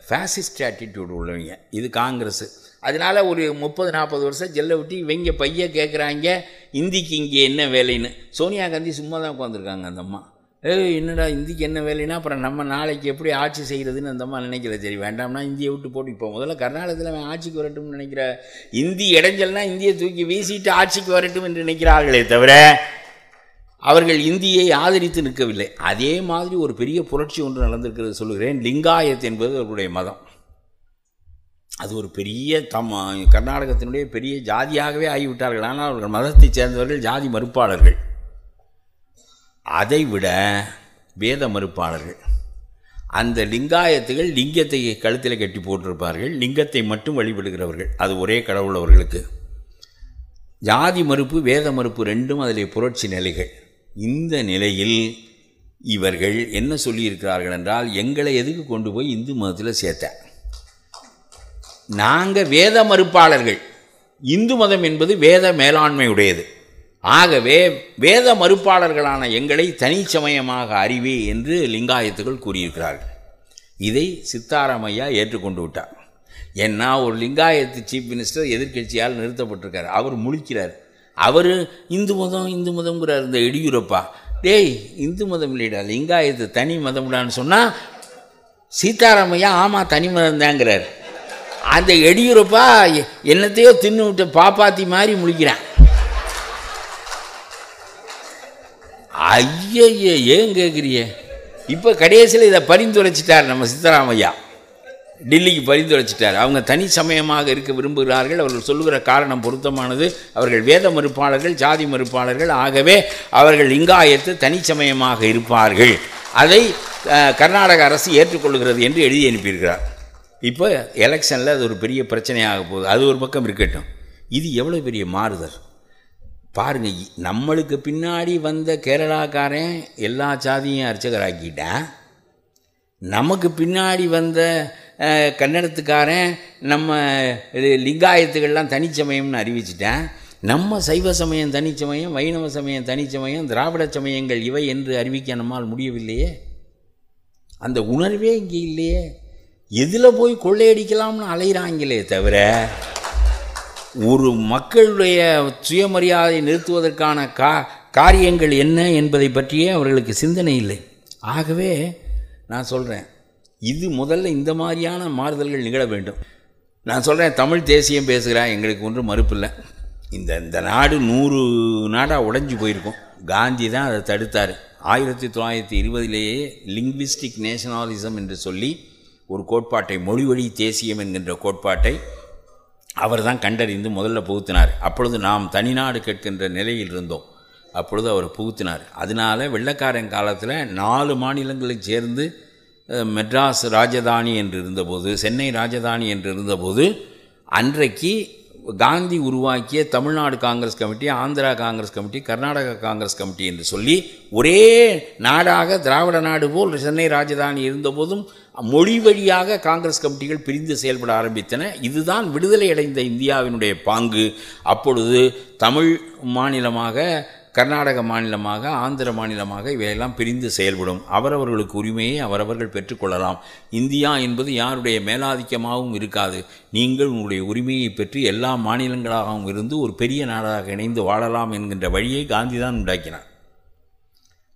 ஃபேசிஸ்ட் ஆட்டிடியூடு உள்ளவங்க, இது காங்கிரஸு. அதனால் ஒரு 30-40 வருஷம் ஜெல்லை விட்டு இவங்க பைய கேட்குறாங்க இந்திக்கு இங்கே என்ன வேலைன்னு. சோனியா காந்தி சும்மா தான் உட்காந்துருக்காங்க. அந்த அம்மா என்னடா இந்திக்கு என்ன வேலைன்னா அப்புறம் நம்ம நாளைக்கு எப்படி ஆட்சி செய்கிறதுன்னு அந்த அம்மா நினைக்கல. சரி வேண்டாம்னா இந்தியை விட்டு போட்டு இப்போ முதல்ல கர்நாடகத்தில் அவன் ஆட்சிக்கு வரட்டும்னு நினைக்கிற இந்தி இடைஞ்சல்னா இந்தியை தூக்கி வீசிட்டு ஆட்சிக்கு வரட்டும் என்று நினைக்கிறார்களே தவிர அவர்கள் இந்தியை ஆதரித்து நிற்கவில்லை. அதே மாதிரி ஒரு பெரிய புரட்சி ஒன்று நடந்திருக்கிறது சொல்லுகிறேன். லிங்காயத்து என்பது அவர்களுடைய மதம். அது ஒரு பெரிய கர்நாடகத்தினுடைய பெரிய ஜாதியாகவே ஆகிவிட்டார்கள். ஆனால் அவர்கள் மதத்தை சேர்ந்தவர்கள் ஜாதி மறுப்பாளர்கள், அதைவிட வேத மறுப்பாளர்கள். அந்த லிங்காயத்துகள் லிங்கத்தை கழுத்தில் கட்டி போட்டிருப்பார்கள், லிங்கத்தை மட்டும் வழிபடுகிறவர்கள், அது ஒரே கடவுள் அவர்களுக்கு. ஜாதி மறுப்பு வேத மறுப்பு ரெண்டும் அதில் புரட்சி நிலைகள். இந்த நிலையில் இவர்கள் என்ன சொல்லியிருக்கிறார்கள் என்றால், எங்களை எதுக்கு கொண்டு போய் இந்து மதத்தில் சேர்த்த, நாங்கள் வேத மறுப்பாளர்கள், இந்து மதம் என்பது வேத மேலாண்மையுடையது, ஆகவே வேத மறுப்பாளர்களான எங்களை தனிச்சமயமாக அறிவே என்று லிங்காயத்துகள் கூறியிருக்கிறார்கள். இதை சித்தராமையா ஏற்றுக்கொண்டு விட்டார். ஏன்னா ஒரு லிங்காயத்து சீஃப் மினிஸ்டர் எதிர்கட்சியால் நிறுத்தப்பட்டிருக்கார். அவர் முழிக்கிறார். அவர் இந்து மதம் இந்து மதம்ங்கிறார் இந்த எடியூரப்பா. டேய் இந்து மதம் இல்லைடா, லிங்காயத்து தனி மதம்டான்னு சொன்னால் சீதாராமையா ஆமாம் தனி மதம் தாங்கிறார். அந்த எடியூரப்பா என்னத்தையோ தின்னு விட்ட பாப்பாத்தி மாதிரி முழிக்கிறான். ஐயய்ய ஏன் கேட்குறிய? இப்போ கடைசியில் இதை பரிந்துரைச்சிட்டார் நம்ம சித்தராமையா, டில்லிக்கு பரிந்துரைச்சிட்டார். அவங்க தனி சமயமாக இருக்க விரும்புகிறார்கள், அவர்கள் சொல்லுகிற காரணம் பொருத்தமானது, அவர்கள் வேத மறுப்பாளர்கள் ஜாதி மறுப்பாளர்கள், ஆகவே அவர்கள் லிங்காயத்து தனிச்சமயமாக இருப்பார்கள், அதை கர்நாடக அரசு ஏற்றுக்கொள்கிறது என்று எழுதி அனுப்பியிருக்கிறார். இப்போ எலெக்ஷனில் அது ஒரு பெரிய பிரச்சனையாக போகுது. அது ஒரு பக்கம் இருக்கட்டும், இது எவ்வளோ பெரிய மாறுதல் பாருங்கள். நம்மளுக்கு பின்னாடி வந்த கேரளாக்காரன் எல்லா ஜாதியும் அர்ச்சகராக்கிட்டான், நமக்கு பின்னாடி வந்த கன்னடத்துக்காரன் நம்ம லிங்காயத்துக்கள்லாம் தனிச்சமயம்னு அறிவிச்சிட்டேன், நம்ம சைவ சமயம் தனிச்சமயம் வைணவ சமயம் தனிச்சமயம் திராவிட சமயங்கள் இவை என்று அறிவிக்க நம்மால் முடியவில்லையே. அந்த உணர்வே இங்கே இல்லையே. எதில் போய் கொள்ளையடிக்கலாம்னு அலைகிறாங்களே தவிர ஒரு மக்களுடைய சுயமரியாதை நிறுத்துவதற்கான காரியங்கள் என்ன என்பதை பற்றியே அவர்களுக்கு சிந்தனை இல்லை. ஆகவே நான் சொல்கிறேன், இது முதல்ல இந்த மாதிரியான மாறுதல்கள் நிகழ வேண்டும். நான் சொல்கிறேன், தமிழ் தேசியம் பேசுகிறேன், எங்களுக்கு ஒன்றும் மறுப்பு இல்லை. இந்த இந்த நாடு 100 நாடாக உடைஞ்சு போயிருக்கோம். காந்தி தான் அதை தடுத்தார். 1920 லிங்குவிஸ்டிக் நேஷனலிசம் என்று சொல்லி ஒரு கோட்பாட்டை, மொழி வழி தேசியம் என்கின்ற கோட்பாட்டை அவர் தான் கண்டறிந்து முதல்ல புகுத்தினார். அப்பொழுது நாம் தனிநாடு கேட்கின்ற நிலையில் இருந்தோம். அப்பொழுது அவர் புகுத்தினார். அதனால வெள்ளக்காரன் காலத்தில் 4 மாநிலங்களும் சேர்ந்து மெட்ராஸ் ராஜதானி என்று இருந்தபோது, சென்னை ராஜதானி என்று இருந்தபோது, அன்றைக்கு காந்தி உருவாக்கிய Tamil Nadu Congress committee, Andhra Congress committee, Karnataka Congress committee என்று சொல்லி ஒரே நாடாக திராவிட நாடு போல் சென்னை ராஜதானி இருந்தபோதும் மொழி வழியாக காங்கிரஸ் கமிட்டிகள் பிரிந்து செயல்பட ஆரம்பித்தன. இதுதான் விடுதலை அடைந்த இந்தியாவினுடைய பாங்கு. அப்பொழுது தமிழ் மாநிலமாக, கர்நாடக மாநிலமாக, ஆந்திர மாநிலமாக இவையெல்லாம் பிரிந்து செயல்படும். அவரவர்களுக்கு உரிமையை அவரவர்கள் பெற்றுக்கொள்ளலாம். இந்தியா என்பது யாருடைய மேலாதிக்கமாகவும் இருக்காது. நீங்கள் உங்களுடைய உரிமையை பெற்று எல்லா மாநிலங்களாகவும் இருந்து ஒரு பெரிய நாடாக இணைந்து வாழலாம் என்கின்ற வழியை காந்தி தான் உண்டாக்கினார்.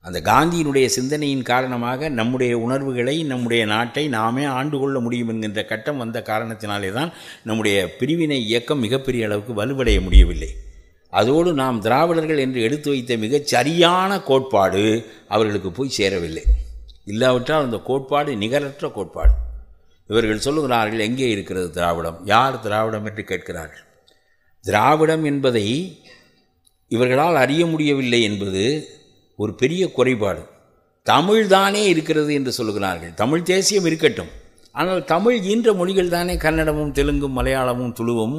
அந்த காந்தியினுடைய சிந்தனையின் காரணமாக நம்முடைய உணர்வுகளை, நம்முடைய நாட்டை நாமே ஆண்டு கொள்ள முடியும் என்கின்ற கட்டம் வந்த காரணத்தினாலே தான் நம்முடைய பிரிவினை இயக்கம் மிகப்பெரிய அளவுக்கு வலுவடைய முடியவில்லை. அதோடு நாம் திராவிடர்கள் என்று எடுத்து வைத்த மிகச்சரியான கோட்பாடு அவர்களுக்கு போய் சேரவில்லை. இல்லாவிட்டால் அந்த கோட்பாடு நிகரற்ற கோட்பாடு. இவர்கள் சொல்லுகிறார்கள், எங்கே இருக்கிறது திராவிடம், யார் திராவிடம் என்று கேட்கிறார்கள். திராவிடம் என்பதை இவர்களால் அறிய முடியவில்லை என்பது ஒரு பெரிய குறைபாடு. தமிழ்தானே இருக்கிறது என்று சொல்லுகிறார்கள். தமிழ் தேசியம் இருக்கட்டும், ஆனால் தமிழ் ஈன்ற மொழிகள் தானே கன்னடமும் தெலுங்கும் மலையாளமும் துளுவும்.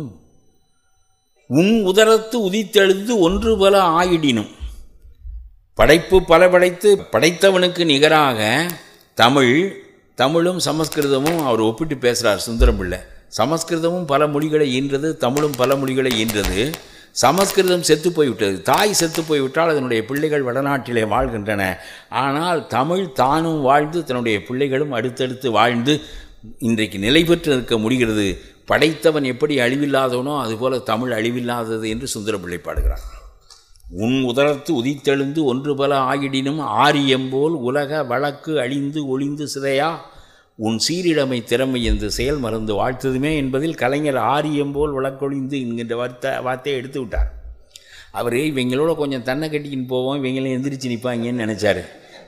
உன் உதரத்து உதித்தெழுந்து ஒன்று பல ஆயிடினும் படைப்பு பல படைத்து படைத்தவனுக்கு நிகராக தமிழ். தமிழும் சமஸ்கிருதமும் அவர் ஒப்பிட்டு பேசுகிறார் சுந்தரம் பிள்ளை. சமஸ்கிருதமும் பல மொழிகளை ஈன்றது, தமிழும் பல மொழிகளை ஈன்றது. சமஸ்கிருதம் செத்து போய்விட்டது. தாய் செத்து போய்விட்டால் அதனுடைய பிள்ளைகள் வடநாட்டிலே வாழ்கின்றன. ஆனால் தமிழ் தானும் வாழ்ந்து தன்னுடைய பிள்ளைகளும் அடுத்தடுத்து வாழ்ந்து இன்றைக்கு நிலை பெற்று இருக்க முடிகிறது. படைத்தவன் எப்படி அழிவில்லாதவனோ அதுபோல தமிழ் அழிவில்லாதது என்று சுந்தரப்பிள்ளை பாடுகிறார். உன் உதரத்து உதித்தெழுந்து ஒன்று பல ஆயிடினும் ஆரியம்போல் உலக வழக்கு அழிந்து ஒளிந்து சிதையா உன் சீரிடமை திறமை என்று செயல் மறந்து வாழ்த்ததுமே என்பதில் கலைஞர் ஆரியம்போல் வழக்கொழிந்து என்கின்ற வார்த்தையை எடுத்து விட்டார். அவர் இவங்களோட கொஞ்சம் தன்னை கட்டிக்கின்னு போவோம், இவங்களும் எந்திரிச்சு நிற்பாங்கன்னு நினச்சார்.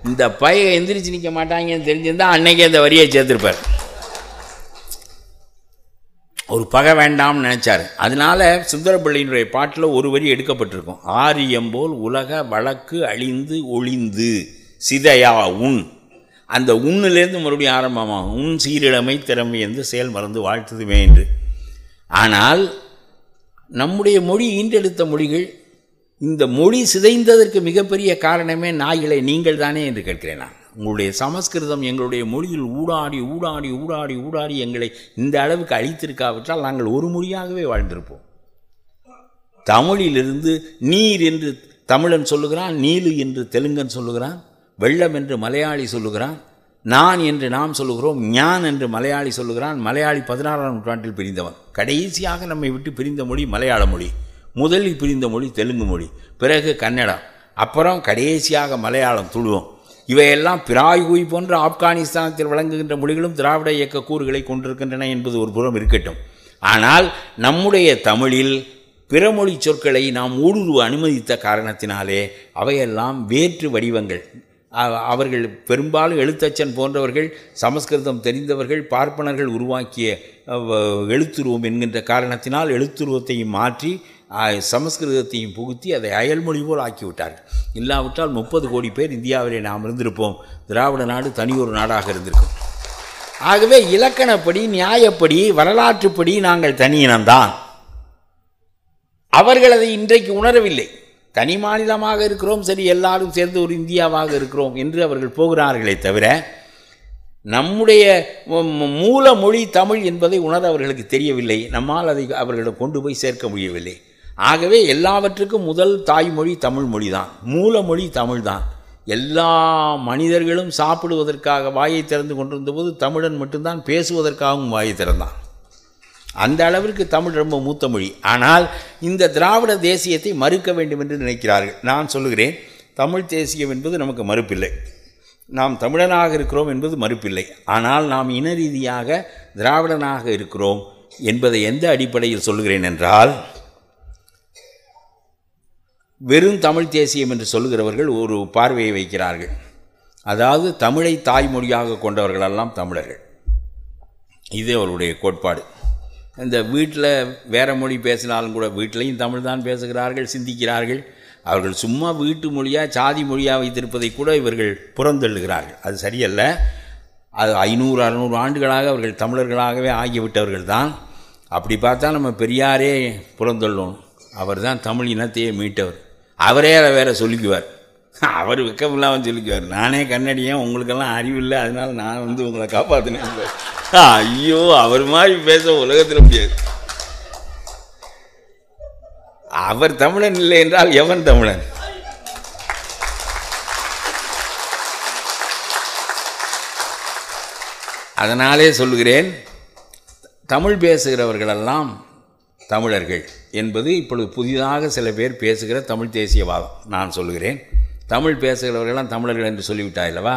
இந்த பையை எந்திரிச்சு நிற்க மாட்டாங்கன்னு தெரிஞ்சிருந்தால் அன்னைக்கே அந்த வரியை சேர்த்துருப்பார். ஒரு பகை வேண்டாம்னு நினச்சார். அதனால் சுந்தரப்பிள்ளையினுடைய பாட்டில் ஒரு வரி எடுக்கப்பட்டிருக்கும். ஆரியம்போல் உலக வழக்கு அழிந்து ஒளிந்து சிதையா உன், அந்த உண்ணிலேருந்து மறுபடியும் ஆரம்பமாகும். உன் சீரிழமை திறமை என்று செயல் மறந்து வாழ்த்துதுமே என்று. ஆனால் நம்முடைய மொழி ஈன்றெடுத்த மொழிகள், இந்த மொழி சிதைந்ததற்கு மிகப்பெரிய காரணமே நாய்களை நீங்கள் தானே என்று கேட்கிறேன் நான். உங்களுடைய சமஸ்கிருதம் எங்களுடைய மொழியில் ஊடாடி ஊடாடி ஊடாடி ஊடாடி எங்களை இந்த அளவுக்கு அழித்திருக்காவிட்டால் நாங்கள் ஒரு மொழியாகவே வாழ்ந்திருப்போம். தமிழிலிருந்து நீர் என்று தமிழன் சொல்லுகிறான், நீலு என்று தெலுங்கன் சொல்லுகிறான், வெள்ளம் என்று மலையாளி சொல்லுகிறான், நான் என்று நாம் சொல்லுகிறோம், ஞான் என்று மலையாளி சொல்லுகிறான். மலையாளி 16ஆம் நூற்றாண்டில் பிரிந்தவன். கடைசியாக நம்மை விட்டு பிரிந்த மொழி மலையாள மொழி, முதலில் பிரிந்த மொழி தெலுங்கு மொழி, பிறகு கன்னடம், அப்புறம் கடைசியாக மலையாளம் துளுவோம். இவையெல்லாம் பிராய்குய் போன்ற ஆப்கானிஸ்தானத்தில் வழங்குகின்ற மொழிகளும் திராவிட இயக்க கூறுகளை கொண்டிருக்கின்றன என்பது ஒரு புறம் இருக்கட்டும். ஆனால் நம்முடைய தமிழில் பிறமொழி சொற்களை நாம் ஊடுருவ அனுமதித்த காரணத்தினாலே அவையெல்லாம் வேற்று வடிவங்கள். அவர்கள் பெரும்பாலும் எழுத்தச்சன் போன்றவர்கள், சமஸ்கிருதம் தெரிந்தவர்கள், பார்ப்பனர்கள் உருவாக்கிய எழுத்துருவம் என்கின்ற காரணத்தினால் எழுத்துருவத்தையும் மாற்றி சமஸ்கிருதத்தையும் புகுத்தி அதை அயல்மொழி போல் ஆக்கிவிட்டார்கள். இல்லாவிட்டால் 30 கோடி பேர் இந்தியாவிலே நாம் இருந்திருப்போம். திராவிட நாடு தனியொரு நாடாக இருந்திருக்கும். ஆகவே இலக்கணப்படி, நியாயப்படி, வரலாற்றுப்படி நாங்கள் தனியினம்தான். அவர்கள் அதை இன்றைக்கு உணரவில்லை. தனி மாநிலமாக இருக்கிறோம், சரி எல்லாரும் சேர்ந்து ஒரு இந்தியாவாக இருக்கிறோம் என்று அவர்கள் போகிறார்களே தவிர நம்முடைய மூல மொழி தமிழ் என்பதை உணர அவர்களுக்கு தெரியவில்லை. நம்மால் அதை அவர்களிடம் கொண்டு போய் சேர்க்க முடியவில்லை. ஆகவே எல்லாவற்றுக்கும் முதல் தாய்மொழி தமிழ் மொழி தான், மூல மொழி தமிழ் தான். எல்லா மனிதர்களும் சாப்பிடுவதற்காக வாயை திறந்து கொண்டிருந்தபோது தமிழன் மட்டும்தான் பேசுவதற்காகவும் வாயை திறந்தான். அந்த அளவிற்கு தமிழ் ரொம்ப மூத்த மொழி. ஆனால் இந்த திராவிட தேசியத்தை மறுக்க வேண்டும் என்று நினைக்கிறார்கள். நான் சொல்லுகிறேன், தமிழ் தேசியம் என்பது நமக்கு மறுப்பில்லை, நாம் தமிழனாக இருக்கிறோம் என்பது மறுப்பில்லை. ஆனால் நாம் இன ரீதியாக திராவிடனாக இருக்கிறோம் என்பதை எந்த அடிப்படையில் சொல்கிறேன் என்றால், வெறும் தமிழ் தேசியம் என்று சொல்லுகிறவர்கள் ஒரு பார்வையை வைக்கிறார்கள். அதாவது தமிழை தாய்மொழியாக கொண்டவர்களெல்லாம் தமிழர்கள், இது அவருடைய கோட்பாடு. இந்த வீட்டில் வேறு மொழி பேசினாலும் கூட வீட்டிலையும் தமிழ் தான் பேசுகிறார்கள், சிந்திக்கிறார்கள். அவர்கள் சும்மா வீட்டு மொழியாக சாதி மொழியாக வைத்திருப்பதை கூட இவர்கள் புறந்தள்ளுகிறார்கள். அது சரியல்ல. அது 500-600 ஆண்டுகளாக அவர்கள் தமிழர்களாகவே ஆகிவிட்டவர்கள் தான். அப்படி பார்த்தா நம்ம பெரியாரே புறந்தள்ளணும். அவர் தான் தமிழ் இனத்தையே மீட்டவர். அவரே அதை வேற சொல்லிக்குவார், அவர் வெக்கமில்லாமல் சொல்லிக்குவார், நானே கன்னடியன், உங்களுக்கெல்லாம் அறிவில்லை, அதனால் நான் வந்து உங்களை காப்பாற்றினேன். ஐயோ, அவர் மாதிரி பேச உலகத்தில் முடியாது. அவர் தமிழன் இல்லை என்றால் எவன் தமிழன்? அதனாலே சொல்கிறேன், தமிழ் பேசுகிறவர்களெல்லாம் தமிழர்கள் என்பது இப்பொழுது புதிதாக சில பேர் பேசுகிற தமிழ் தேசியவாதம். நான் சொல்கிறேன், தமிழ் பேசுகிறவர்களெல்லாம் தமிழர்கள் என்று சொல்லிவிட்டாய் அல்லவா?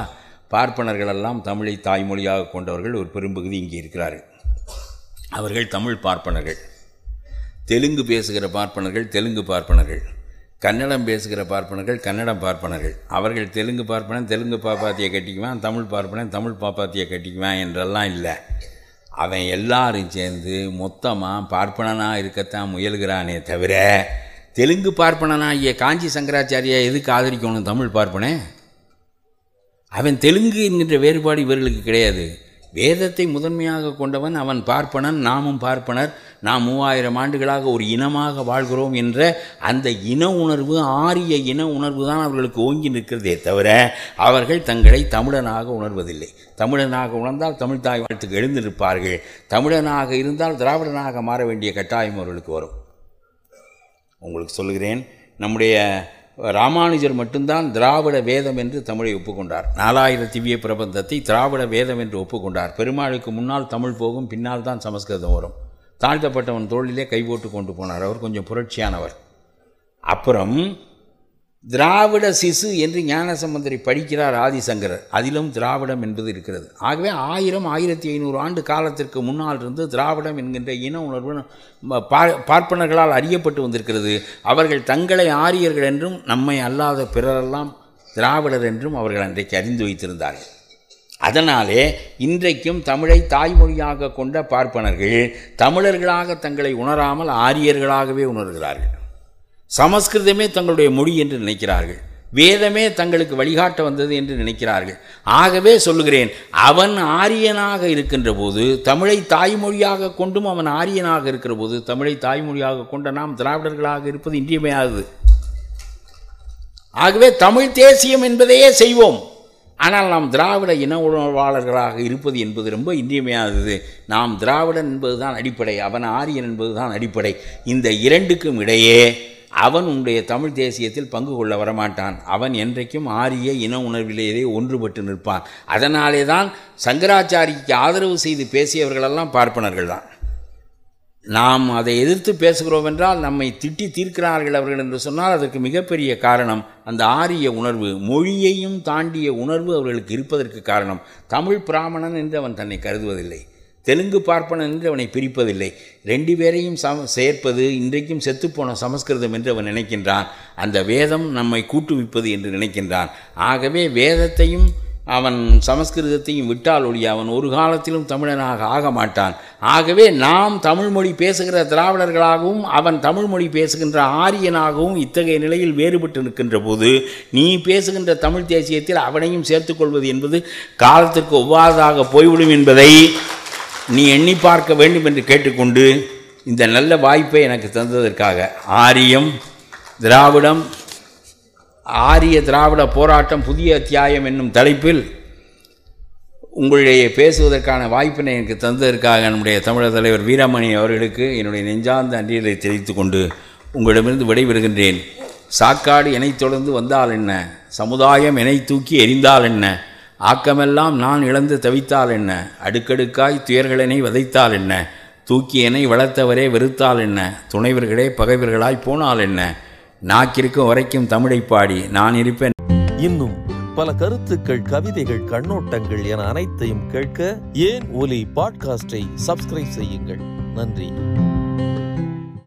பார்ப்பனர்களெல்லாம் தமிழை தாய்மொழியாக கொண்டவர்கள் ஒரு பெரும்பகுதி இங்கே இருக்கிறார்கள். அவர்கள் தமிழ் பார்ப்பனர்கள். தெலுங்கு பேசுகிற பார்ப்பனர்கள் தெலுங்கு பார்ப்பனர்கள், கன்னடம் பேசுகிற பார்ப்பனர்கள் கன்னடம் பார்ப்பனர்கள். அவர்கள் தெலுங்கு பார்ப்பனன் தெலுங்கு பாப்பாத்தியை கட்டிக்குவான், தமிழ் பார்ப்பனன் தமிழ் பாப்பாத்தியை கட்டிக்குவான் என்றெல்லாம் இல்லை. அவன் எல்லாரும் சேர்ந்து மொத்தமாக பார்ப்பனனாக இருக்கத்தான் முயல்கிறானே தவிர, தெலுங்கு பார்ப்பனனாகிய காஞ்சி சங்கராச்சாரியை எதுக்கு ஆதரிக்கணும் தமிழ் பார்ப்பனே? அவன் தெலுங்கு என்கின்ற வேறுபாடு இவர்களுக்கு கிடையாது. வேதத்தை முதன்மையாக கொண்டவன் அவன் பார்ப்பனன், நாமும் பார்ப்பனர். நாம் 3000 ஆண்டுகளாக ஒரு இனமாக வாழ்கிறோம் என்ற அந்த இன உணர்வு, ஆரிய இன உணர்வு தான் அவர்களுக்கு ஓங்கி நிற்கிறதே தவிர அவர்கள் தங்களை தமிழனாக உணர்வதில்லை. தமிழனாக உணர்ந்தால் தமிழ் தாய் வாழ்த்துக்கு எழுந்திருப்பார்கள். தமிழனாக இருந்தால் திராவிடனாக மாற வேண்டிய கட்டாயம் அவர்களுக்கு வரும். உங்களுக்கு சொல்கிறேன், நம்முடைய ராமானுஜர் மட்டும்தான் திராவிட வேதம் என்று தமிழை ஒப்புக்கொண்டார். 4000 திவ்ய பிரபந்தத்தை திராவிட வேதம் என்று ஒப்புக்கொண்டார். பெருமாளுக்கு முன்னால் தமிழ் போகும், பின்னால் தான் சமஸ்கிருதம் வரும். தாழ்த்தப்பட்டவன் தோளிலே கைபோட்டு கொண்டு போனார். அவர் கொஞ்சம் புரட்சியானவர். அப்புறம் திராவிட சிசு என்று ஞானசம்பந்தரை படிக்கிறார் ஆதிசங்கரர். அதிலும் திராவிடம் என்பது இருக்கிறது. ஆகவே 1000-1500 ஆண்டு காலத்திற்கு முன்னால் இருந்து திராவிடம் என்கின்ற இன உணர்வு பார்ப்பனர்களால் அறியப்பட்டு வந்திருக்கிறது. அவர்கள் தங்களை ஆரியர்கள் என்றும் நம்மை அல்லாத பிறரெல்லாம் திராவிடர் என்றும் அவர்கள் அன்றைக்கு அறிந்து வைத்திருந்தார்கள். அதனாலே இன்றைக்கும் தமிழை தாய்மொழியாக கொண்ட பார்ப்பனர்கள் தமிழர்களாக தங்களை உணராமல் ஆரியர்களாகவே உணர்கிறார்கள். சமஸ்கிருதமே தங்களுடைய மொழி என்று நினைக்கிறார்கள். வேதமே தங்களுக்கு வழிகாட்ட வந்தது என்று நினைக்கிறார்கள். ஆகவே சொல்லுகிறேன், அவன் ஆரியனாக இருக்கின்ற போது, தமிழை தாய்மொழியாக கொண்டும் அவன் ஆரியனாக இருக்கிற போது, தமிழை தாய்மொழியாக கொண்ட நாம் திராவிடர்களாக இருப்பது இன்றியமையாதது. ஆகவே தமிழ் தேசியம் என்பதையே செய்வோம். ஆனால் நாம் திராவிட இன உணர்வாளர்களாக இருப்பது என்பது ரொம்ப இன்றியமையாதது. நாம் திராவிடன் என்பதுதான் அடிப்படை, அவன் ஆரியன் என்பதுதான் அடிப்படை. இந்த இரண்டுக்கும் இடையே அவன் உன்னுடைய தமிழ் தேசியத்தில் பங்கு கொள்ள வரமாட்டான். அவன் என்றைக்கும் ஆரிய இன உணர்விலேயே ஒன்றுபட்டு நிற்பான். அதனாலே தான் சங்கராச்சாரிக்கு ஆதரவு செய்து பேசியவர்களெல்லாம் பார்ப்பனர்கள் தான். நாம் அதை எதிர்த்து பேசுகிறோம் என்றால் நம்மை திட்டி தீர்க்கிறார்கள் அவர்கள் என்று சொன்னால் அதற்கு மிகப்பெரிய காரணம் அந்த ஆரிய உணர்வு, மொழியையும் தாண்டிய உணர்வு அவர்களுக்கு இருப்பதற்கு காரணம். தமிழ் பிராமணன் என்று அவன் தன்னை கருதுவதில்லை, தெலுங்கு பார்ப்பனன் என்று அவனை பிரிப்பதில்லை. 2 பேரையும் சேர்ப்பது இன்றைக்கும் செத்துப்போன சமஸ்கிருதம் என்று அவன் நினைக்கின்றான். அந்த வேதம் நம்மை கூட்டுவிப்பது என்று நினைக்கின்றான். ஆகவே வேதத்தையும் அவன் சமஸ்கிருதத்தையும் விட்டால் ஒழிய அவன் ஒரு காலத்திலும் தமிழனாக ஆக மாட்டான். ஆகவே நாம் தமிழ்மொழி பேசுகிற திராவிடர்களாகவும் அவன் தமிழ்மொழி பேசுகின்ற ஆரியனாகவும் இத்தகைய நிலையில் வேறுபட்டு நிற்கின்ற போது நீ பேசுகின்ற தமிழ் தேசியத்தில் அவனையும் சேர்த்துக்கொள்வது என்பது காலத்திற்கு ஒவ்வாதாக போய்விடும் என்பதை நீ எண்ணி பார்க்க வேண்டும் என்று கேட்டுக்கொண்டு இந்த நல்ல வாய்ப்பை எனக்கு தந்ததற்காக ஆரியம் திராவிடம் ஆரிய திராவிட போராட்டம் புதிய அத்தியாயம் என்னும் தலைப்பில் உங்களுடைய பேசுவதற்கான வாய்ப்பினை எனக்கு தந்ததற்காக நம்முடைய தமிழர் தலைவர் வீரமணி அவர்களுக்கு என்னுடைய நெஞ்சார்ந்த நன்றிகளை தெரிவித்துக் கொண்டு உங்களிடமிருந்து விடைபெறுகின்றேன். சாக்காடு என்னை தொடர்ந்து வந்தால் என்ன, சமுதாயம் என்னை தூக்கி எறிந்தால் என்ன, ஆக்கமெல்லாம் நான் இழந்து தவித்தால் என்ன, அடுக்கடுக்காய் துயர்களினை வதைத்தால் என்ன, தூக்கி என்னை வளர்த்தவரே வெறுத்தால் என்ன, துணைவர்களே பகைவர்களாய் போனால் என்ன, நாக்கிற்கும் வரைக்கும் தமிழை பாடி நான் இருப்பேன். இன்னும் பல கருத்துக்கள், கவிதைகள், கண்ணோட்டங்கள் என அனைத்தையும் கேட்க ஏன் ஒலி பாட்காஸ்டை சப்ஸ்கிரைப் செய்யுங்கள். நன்றி.